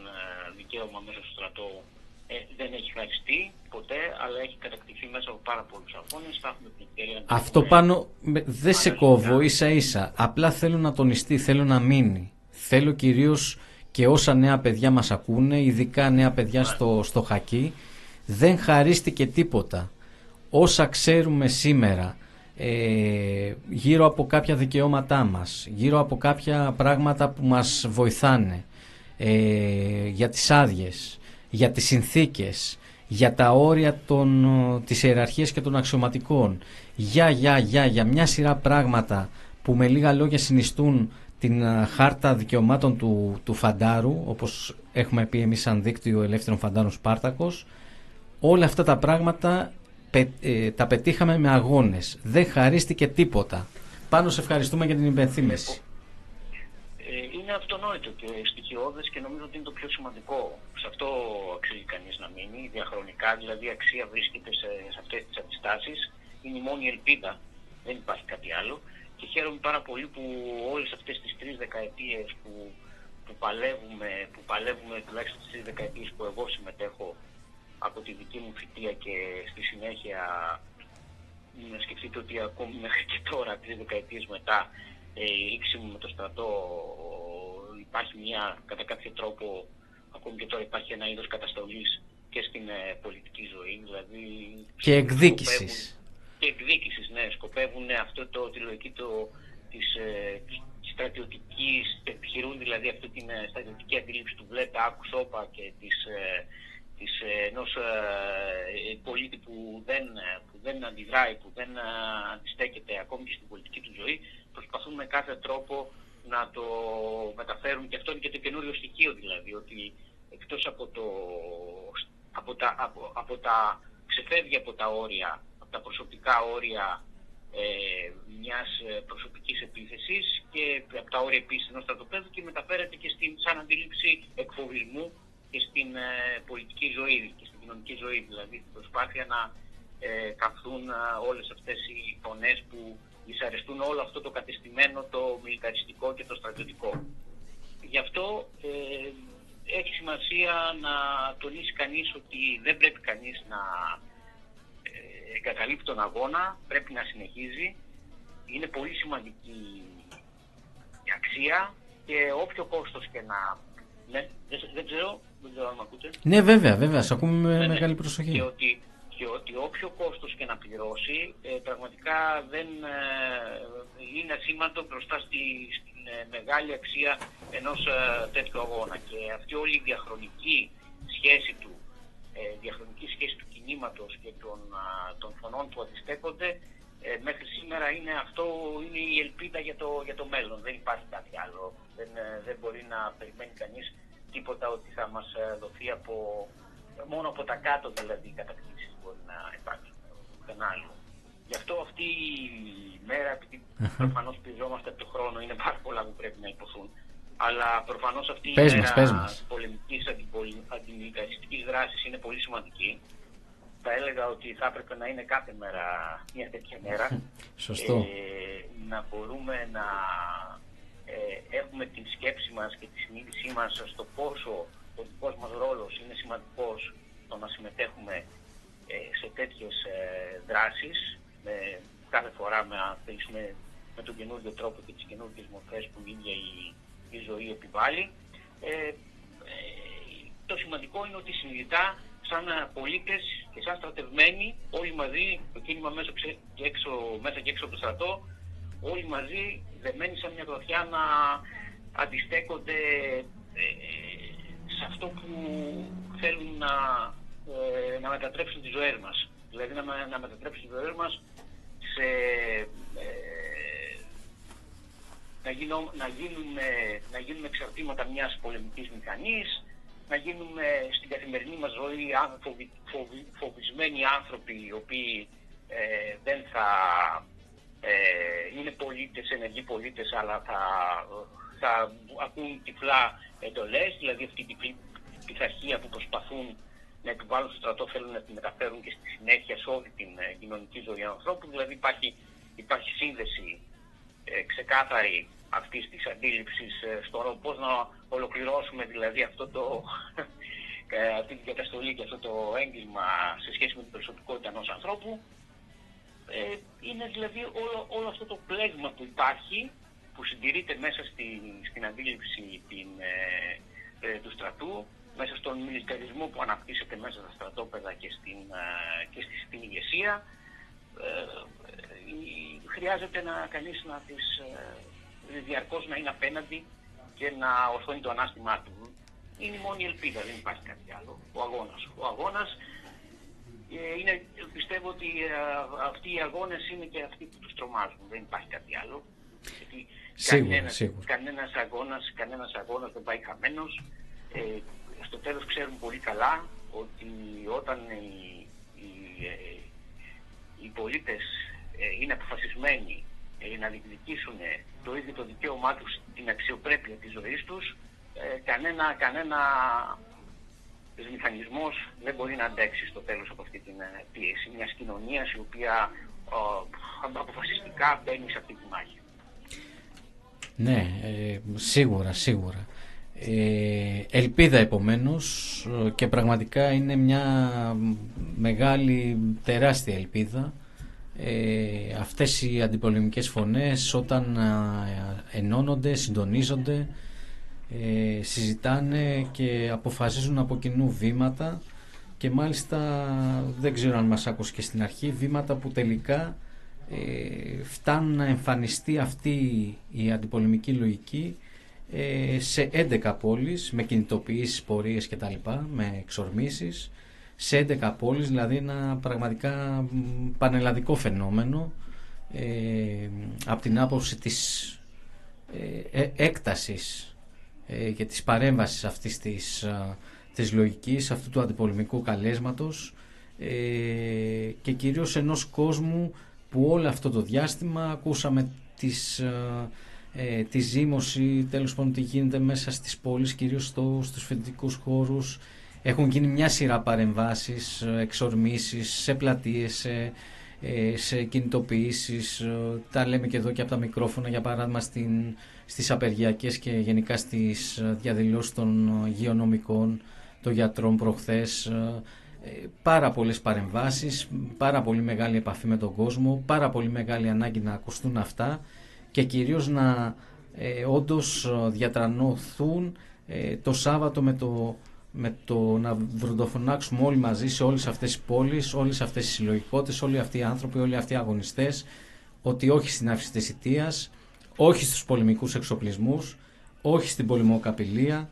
δικαίωμα μέσα στο στρατό, δεν έχει χαριστεί ποτέ, αλλά έχει κατακτηθεί μέσα από πάρα πολλούς αγώνες. Θα έχουμε την ευκαιρία... Αυτό, Πάνω, δεν σε κόβω, ίσα-ίσα. Απλά θέλω να τονιστεί, θέλω να μείνει. Θέλω κυρίως και όσα νέα παιδιά μας ακούνε, ειδικά νέα παιδιά στο χακί, δεν χαρίστηκε τίποτα. Όσα ξέρουμε σήμερα γύρω από κάποια δικαιώματά μας, γύρω από κάποια πράγματα που μας βοηθάνε, για τις άδειες, για τις συνθήκες, για τα όρια της ιεραρχίας και των αξιωματικών, για μια σειρά πράγματα που με λίγα λόγια συνιστούν την χάρτα δικαιωμάτων του Φαντάρου, όπως έχουμε πει εμείς σαν δίκτυο Ελεύθερων Φαντάρων Σπάρτακος. Όλα αυτά τα πράγματα τα πετύχαμε με αγώνες. Δεν χαρίστηκε τίποτα. Πάνω σε ευχαριστούμε για την υπενθύμηση. Είναι αυτονόητο και στοιχειώδες και νομίζω ότι είναι το πιο σημαντικό. Σε αυτό αξίζει κανείς να μείνει διαχρονικά, δηλαδή η αξία βρίσκεται σε αυτές τις αντιστάσεις. Είναι η μόνη ελπίδα, δεν υπάρχει κάτι άλλο. Και χαίρομαι πάρα πολύ που όλες αυτές τις τρεις δεκαετίες που παλεύουμε, τουλάχιστον τις τρεις δεκαετίες που εγώ συμμετέχω από τη δική μου φοιτεία και στη συνέχεια, να σκεφτείτε ότι ακόμη μέχρι και τώρα, τρεις δεκαετίες μετά, η ρήξη μου με το στρατό, υπάρχει μια, κατά κάποιο τρόπο, ακόμη και τώρα υπάρχει ένα είδος καταστολής και στην πολιτική ζωή, δηλαδή... Και εκδίκησης. Και εκδίκησης, ναι, σκοπεύουν αυτό τη λογική της στρατιωτικής, επιχειρούν δηλαδή αυτή την στρατιωτική αντίληψη του ΒΛΕΤΑ, άκουσόπα και της ενός πολίτη που δεν αντιδράει, που δεν αντιστέκεται ακόμη και στην πολιτική του ζωή, προσπαθούν με κάθε τρόπο να το μεταφέρουν, και αυτό είναι και το καινούριο στοιχείο, δηλαδή ότι εκτός από τα ξεφεύγει από τα όρια, από τα προσωπικά όρια μιας προσωπικής επίθεσης και από τα όρια επίσης ενός στρατοπέδου, και μεταφέρεται και σαν αντίληψη εκφοβισμού και στην πολιτική ζωή και στην κοινωνική ζωή, δηλαδή την προσπάθεια να καυθούν όλες αυτές οι φωνές που δυσαρεστούν όλο αυτό το κατεστημένο, το μιλιταριστικό και το στρατιωτικό. Γι' αυτό έχει σημασία να τονίσει κανείς ότι δεν πρέπει κανείς να εγκαταλείπει τον αγώνα, πρέπει να συνεχίζει. Είναι πολύ σημαντική η αξία και όποιο κόστος και να... Ναι, δεν ξέρω αν με ακούτε. Ναι, βέβαια, σε ακούμε με μεγάλη προσοχή. Και ότι όποιο κόστος και να πληρώσει, πραγματικά δεν είναι ασήμαντο μπροστά στην μεγάλη αξία ενός τέτοιου αγώνα. Και αυτή όλη η διαχρονική σχέση του κινήματος και των φωνών που αντιστέκονται, μέχρι σήμερα είναι η ελπίδα για το μέλλον. Δεν υπάρχει κάτι άλλο. Δεν μπορεί να περιμένει κανείς τίποτα ότι θα μας δοθεί μόνο από τα κάτω, δηλαδή οι κατακτήσεις μπορεί να υπάρχουν κανένα άλλο. Γι' αυτό αυτή η μέρα, επειδή προφανώς πιζόμαστε από τον χρόνο, είναι πάρα πολλά που πρέπει να υποθούν, αλλά προφανώς αυτή η μέρα πολεμικής αντιμιλιταριστικής δράσης είναι πολύ σημαντική. Θα έλεγα ότι θα έπρεπε να είναι κάθε μέρα μια τέτοια μέρα. Σωστό. Να μπορούμε να έχουμε τη σκέψη μας και τη συνείδησή μας στο πόσο ο δικός μας ρόλος είναι σημαντικός, το να συμμετέχουμε σε τέτοιες δράσεις κάθε φορά με τον καινούργιο τρόπο και τις καινούργιες μορφές που η ίδια η ζωή επιβάλλει. Το σημαντικό είναι ότι συνειδητά, σαν πολίτες και σαν στρατευμένοι, όλοι μαζί, το κίνημα μέσα και έξω από το στρατό, όλοι μαζί δεμένοι σαν μια γροθιά να αντιστέκονται σε αυτό που θέλουν να μετατρέψουν τις ζωές μας. Δηλαδή να μετατρέψουν τις ζωές μας σε... να γίνουμε εξαρτήματα μιας πολεμικής μηχανής, να γίνουμε στην καθημερινή μας ζωή φοβισμένοι άνθρωποι, οι οποίοι δεν θα... είναι πολίτες, ενεργοί πολίτες, αλλά θα ακούν τυφλά εντολές, δηλαδή αυτή την πειθαρχία που προσπαθούν να επιβάλλουν στο στρατό θέλουν να τη μεταφέρουν και στη συνέχεια σε όλη την κοινωνική ζωή των ανθρώπων. Δηλαδή υπάρχει σύνδεση ξεκάθαρη αυτής της αντίληψης στο πώς να ολοκληρώσουμε δηλαδή αυτή την καταστολή και αυτό το έγκλημα σε σχέση με την προσωπικότητα ενός ανθρώπου. Είναι δηλαδή όλο αυτό το πλέγμα που υπάρχει, που συντηρείται μέσα στην αντίληψη του στρατού, μέσα στον μιλιταρισμό που αναπτύσσεται μέσα στα στρατόπεδα και στην ηγεσία. Χρειάζεται κανείς να τις διαρκώς να είναι απέναντι και να ορθώνει το ανάστημά του. Είναι η μόνη ελπίδα, δεν υπάρχει κάτι άλλο. Ο αγώνας είναι, πιστεύω ότι αυτοί οι αγώνες είναι και αυτοί που τους τρομάζουν, δεν υπάρχει κάτι άλλο. υπάρχει κανένας αγώνας δεν πάει χαμένος. Στο τέλος ξέρουν πολύ καλά ότι όταν οι πολίτες είναι αποφασισμένοι να διεκδικήσουν το ίδιο το δικαίωμά τους, την αξιοπρέπεια της ζωής τους, κανένα μηχανισμός δεν μπορεί να αντέξει στο τέλος από αυτή την πίεση μιας κοινωνίας η οποία αποφασιστικά μπαίνει σε αυτή τη μάχη. Ναι, σίγουρα. Ελπίδα επομένως, και πραγματικά είναι μια μεγάλη, τεράστια ελπίδα αυτές οι αντιπολεμικές φωνές όταν ενώνονται, συντονίζονται, συζητάνε και αποφασίζουν από κοινού βήματα, και μάλιστα δεν ξέρω αν μας άκουσε και στην αρχή, βήματα που τελικά φτάνουν να εμφανιστεί αυτή η αντιπολεμική λογική σε 11 πόλεις, με κινητοποιήσεις, πορείες και τα λοιπά, με εξορμήσεις, σε 11 πόλεις, δηλαδή ένα πραγματικά πανελλαδικό φαινόμενο από την άποψη της έκτασης και της παρέμβασης αυτής της λογικής, αυτού του αντιπολεμικού καλέσματος, και κυρίως ενός κόσμου που όλο αυτό το διάστημα ακούσαμε τη ζήμωση, τέλος πάντων, τι γίνεται μέσα στις πόλεις, κυρίως στους φοιτητικούς χώρους. Έχουν γίνει μια σειρά παρεμβάσεις, εξορμήσεις σε πλατείες, σε κινητοποιήσεις. Τα λέμε και εδώ και από τα μικρόφωνα, για παράδειγμα στις απεργιακές και γενικά στις διαδηλώσεις των υγειονομικών, των γιατρών προχθές. Πάρα πολλές παρεμβάσεις, πάρα πολύ μεγάλη επαφή με τον κόσμο, πάρα πολύ μεγάλη ανάγκη να ακουστούν αυτά και κυρίως να όντως διατρανωθούν το Σάββατο με το να βροντοφωνάξουμε όλοι μαζί σε όλες αυτές τις πόλεις, όλες αυτές τις συλλογικότητες, όλοι αυτοί οι άνθρωποι, όλοι αυτοί οι αγωνιστές, ότι όχι στην αύξηση της ηττίας, όχι στους πολεμικούς εξοπλισμούς, όχι στην πολεμοκαπηλεία,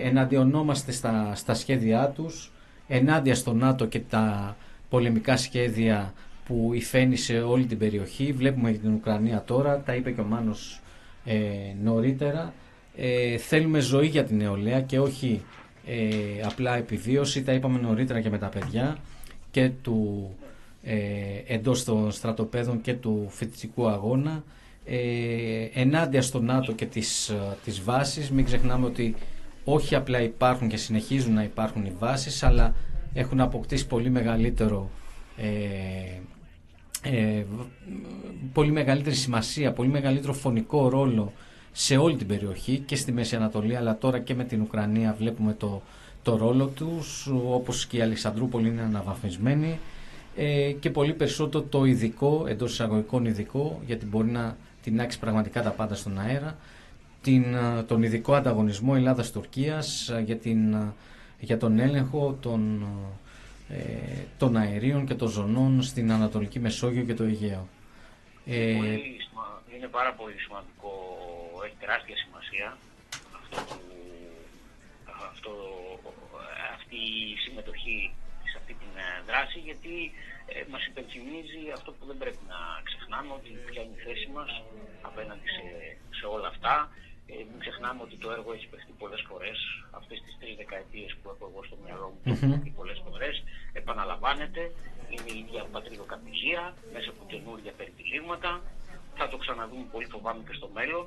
εναντιονόμαστε στα σχέδιά τους, ενάντια στο ΝΑΤΟ και τα πολεμικά σχέδια που υφαίνει σε όλη την περιοχή. Βλέπουμε για την Ουκρανία τώρα, τα είπε και ο Μάνος νωρίτερα. Θέλουμε ζωή για την νεολαία και όχι απλά επιβίωση. Τα είπαμε νωρίτερα και με τα παιδιά και του εντός των στρατοπέδων και του φοιτητικού αγώνα, ενάντια στο ΝΑΤΟ και τις βάσεις. Μην ξεχνάμε ότι όχι απλά υπάρχουν και συνεχίζουν να υπάρχουν οι βάσεις, αλλά έχουν αποκτήσει πολύ μεγαλύτερη σημασία, πολύ μεγαλύτερο φωνικό ρόλο σε όλη την περιοχή και στη Μέση Ανατολή, αλλά τώρα και με την Ουκρανία βλέπουμε το ρόλο τους, όπως και η Αλεξανδρούπολη είναι αναβαθμισμένη, και πολύ περισσότερο το ειδικό, εντός εισαγωγικών ειδικό, γιατί μπορεί να τινάξει πραγματικά τα πάντα στον αέρα, τον ειδικό ανταγωνισμό Ελλάδας-Τουρκίας για τον έλεγχο των αερίων και των ζωνών στην Ανατολική Μεσόγειο και το Αιγαίο. Είναι πάρα πολύ σημαντικό, έχει τεράστια σημασία αυτή η συμμετοχή σε αυτή την δράση, γιατί μας υπενθυμίζει αυτό που δεν πρέπει να ξεχνάμε, ότι ποια είναι η θέση μας απέναντι σε όλα αυτά. Μην ξεχνάμε ότι το έργο έχει παιχτεί πολλές φορές. Αυτές τις 3 δεκαετίες που έχω εγώ στο μυαλό μου, έχει παιχτεί πολλές φορές. Επαναλαμβάνεται, είναι η ίδια πατριδοκαπηγία μέσα από καινούργια περιτυλίγματα. Θα το ξαναδούμε, πολύ φοβάμαι, και στο μέλλον,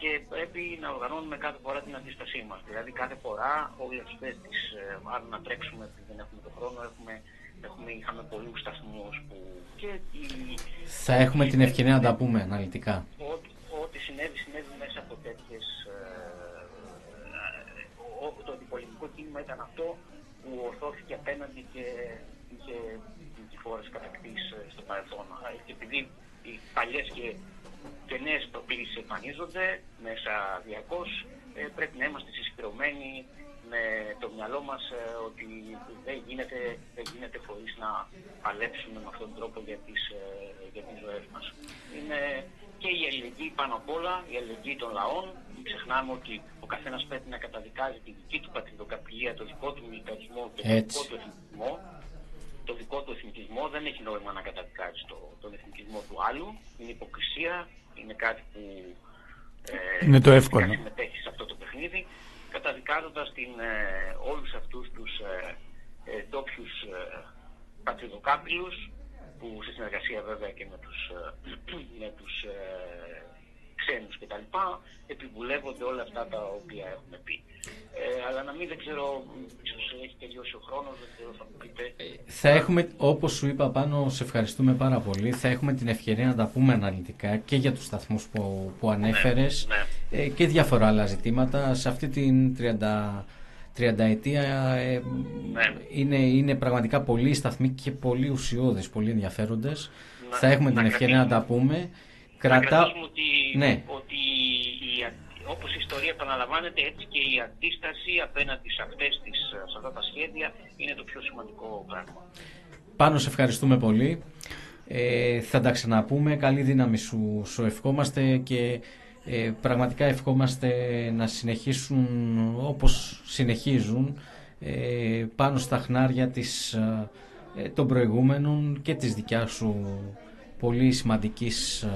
και πρέπει να οργανώνουμε κάθε φορά την αντίστασή μας. Δηλαδή, κάθε φορά όλες αυτές τις. Αν να τρέξουμε, επειδή δεν έχουμε τον χρόνο, είχαμε πολλούς σταθμούς που. Θα έχουμε την ευκαιρία να τα πούμε αναλυτικά. Ό,τι συνέβη μέσα από τέτοιες. Το αντιπολεμικό κίνημα ήταν αυτό που ορθώθηκε απέναντι και είχε διάφορες κατακτήσεις στο παρελθόν. Και επειδή οι παλιές και νέες προκλήσεις εμφανίζονται μέσα διαρκώς, πρέπει να είμαστε συσπηρωμένοι με το μυαλό μας ότι δεν γίνεται χωρίς να παλέψουμε με αυτόν τον τρόπο για τις ζωές μας. Είναι και η αλληλεγγύη πάνω απ' όλα, η αλληλεγγύη των λαών. Μην ξεχνάμε ότι ο καθένας πρέπει να καταδικάζει τη δική του πατριδοκαπηλεία, το δικό του μιλιταρισμό και το δικό του εθνικισμό, δικό του εθνικισμό, δεν έχει νόημα να καταδικάζει τον εθνικισμό του άλλου. Είναι υποκρισία, είναι κάτι που είναι το εύκολο. Συμμετέχει σε αυτό το παιχνίδι, καταδικάζοντας όλους αυτούς τους ντόπιους πατριδοκάπηλους, που σε συνεργασία βέβαια και με τους, ξένους κτλ. Επιβουλεύονται όλα αυτά τα οποία έχουμε πει. Αλλά να μην, δεν ξέρω, ίσως έχει τελειώσει ο χρόνος, δεν ξέρω, θα μου πείτε. Θα έχουμε, όπως σου είπα πάνω, σε ευχαριστούμε πάρα πολύ. Θα έχουμε την ευκαιρία να τα πούμε αναλυτικά και για τους σταθμούς που ανέφερες, ναι, ναι, και διάφορα άλλα ζητήματα. Σε αυτή την 30ετία ναι, είναι πραγματικά πολλοί σταθμοί και πολύ ουσιώδες, πολύ ενδιαφέροντες. Ναι, θα έχουμε την ευκαιρία να τα πούμε. Κρατήσουμε ότι, ναι, ότι όπως η ιστορία επαναλαμβάνεται, έτσι και η αντίσταση απέναντι σε αυτά τα σχέδια είναι το πιο σημαντικό πράγμα. Πάνω, σε ευχαριστούμε πολύ. Θα τα ξαναπούμε. Καλή δύναμη σου ευχόμαστε και πραγματικά ευχόμαστε να συνεχίσουν όπως συνεχίζουν πάνω στα χνάρια των προηγούμενων και της δικιάς σου πολύ σημαντικής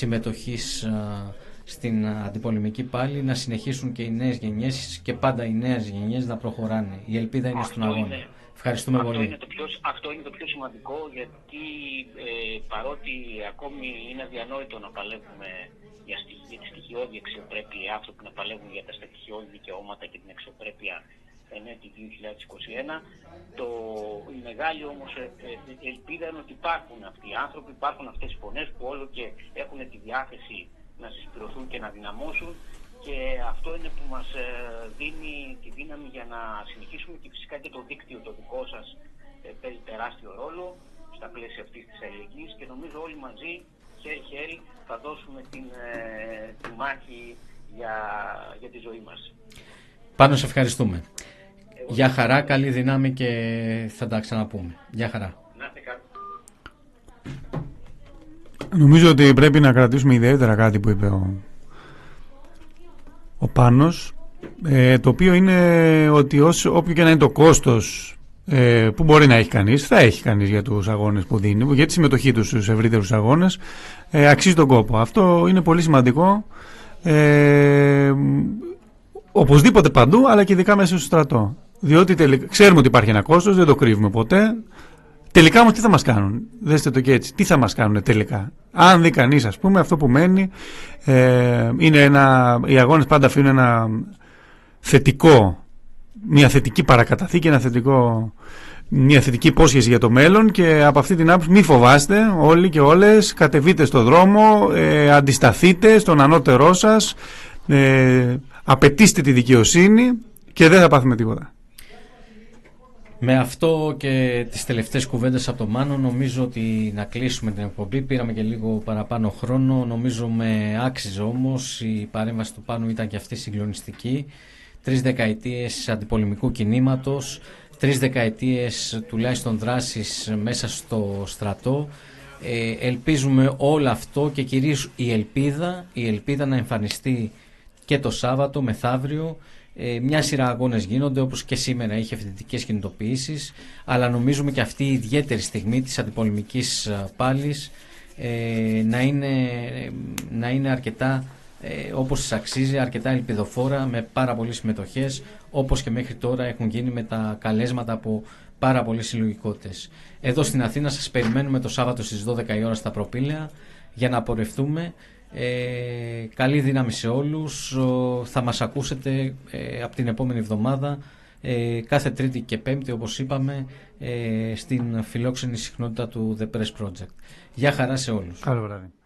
συμμετοχής στην αντιπολεμική πάλι, να συνεχίσουν και οι νέες γενιές και πάντα οι νέες γενιές να προχωράνε. Η ελπίδα είναι στον αγώνα. Ευχαριστούμε πολύ. Αυτό είναι το πιο σημαντικό, γιατί παρότι ακόμη είναι αδιανόητο να παλεύουμε για τη στοιχειώδη αξιοπρέπεια, οι άνθρωποι να παλεύουν για τα στοιχειώδη δικαιώματα και την αξιοπρέπεια εν έτη 2021, η μεγάλη όμως ελπίδα είναι ότι υπάρχουν αυτοί οι άνθρωποι, υπάρχουν αυτές οι φωνές που όλο και έχουν τη διάθεση να συσπηρωθούν και να δυναμώσουν, και αυτό είναι που μας δίνει τη δύναμη για να συνεχίσουμε, και φυσικά και το δίκτυο το δικό σας παίζει τεράστιο ρόλο στα πλαίσια αυτής της αλληλεγγύης, και νομίζω όλοι μαζί, χέρι-χέρι, θα δώσουμε τη μάχη για τη ζωή μας. Πάνω, σε ευχαριστούμε. Γεια χαρά, καλή δυνάμει και θα τα ξαναπούμε. Γεια χαρά. Νομίζω ότι πρέπει να κρατήσουμε ιδιαίτερα κάτι που είπε ο Πάνος, το οποίο είναι ότι όποιο και να είναι το κόστος που μπορεί να έχει κανείς, θα έχει κανείς για τους αγώνες που δίνει, για τη συμμετοχή τους στους ευρύτερους αγώνες, αξίζει τον κόπο. Αυτό είναι πολύ σημαντικό. Οπωσδήποτε παντού, αλλά και ειδικά μέσα στο στρατό. Διότι ξέρουμε ότι υπάρχει ένα κόστος, δεν το κρύβουμε ποτέ. Τελικά όμως τι θα μας κάνουν, δέστε το και έτσι, τι θα μας κάνουν τελικά. Αν δει κανείς, ας πούμε, αυτό που μένει, οι αγώνες πάντα αφήνουν μια θετική παρακαταθήκη, μια θετική υπόσχεση για το μέλλον, και από αυτή την άποψη μη φοβάστε όλοι και όλες, κατεβείτε στον δρόμο, αντισταθείτε στον ανώτερό σας, απαιτήστε τη δικαιοσύνη και δεν θα πάθουμε τίποτα. Με αυτό και τις τελευταίες κουβέντες από το Μάνο, νομίζω ότι να κλείσουμε την εκπομπή. Πήραμε και λίγο παραπάνω χρόνο, νομίζω με άξιζε όμως. Η παρέμβαση του Πάνου ήταν και αυτή συγκλονιστική. 3 δεκαετίες αντιπολεμικού κινήματος, 3 δεκαετίες τουλάχιστον δράσης μέσα στο στρατό. Ελπίζουμε όλο αυτό και κυρίως η ελπίδα να εμφανιστεί και το Σάββατο μεθαύριο. Μια σειρά αγώνες γίνονται, όπως και σήμερα είχε φοιτητικές κινητοποιήσεις, αλλά νομίζουμε και αυτή η ιδιαίτερη στιγμή της αντιπολεμικής πάλης να είναι αρκετά, όπως της αξίζει, αρκετά ελπιδοφόρα, με πάρα πολλές συμμετοχές, όπως και μέχρι τώρα έχουν γίνει με τα καλέσματα από πάρα πολλές συλλογικότητες. Εδώ στην Αθήνα σας περιμένουμε το Σάββατο στις 12 η ώρα στα Προπύλαια για να απορρευτούμε. Καλή δύναμη σε όλους. Θα μας ακούσετε από την επόμενη εβδομάδα, κάθε Τρίτη και Πέμπτη, όπως είπαμε, στην φιλόξενη συχνότητα του The Press Project. Γεια χαρά σε όλους. Καλό βράδυ.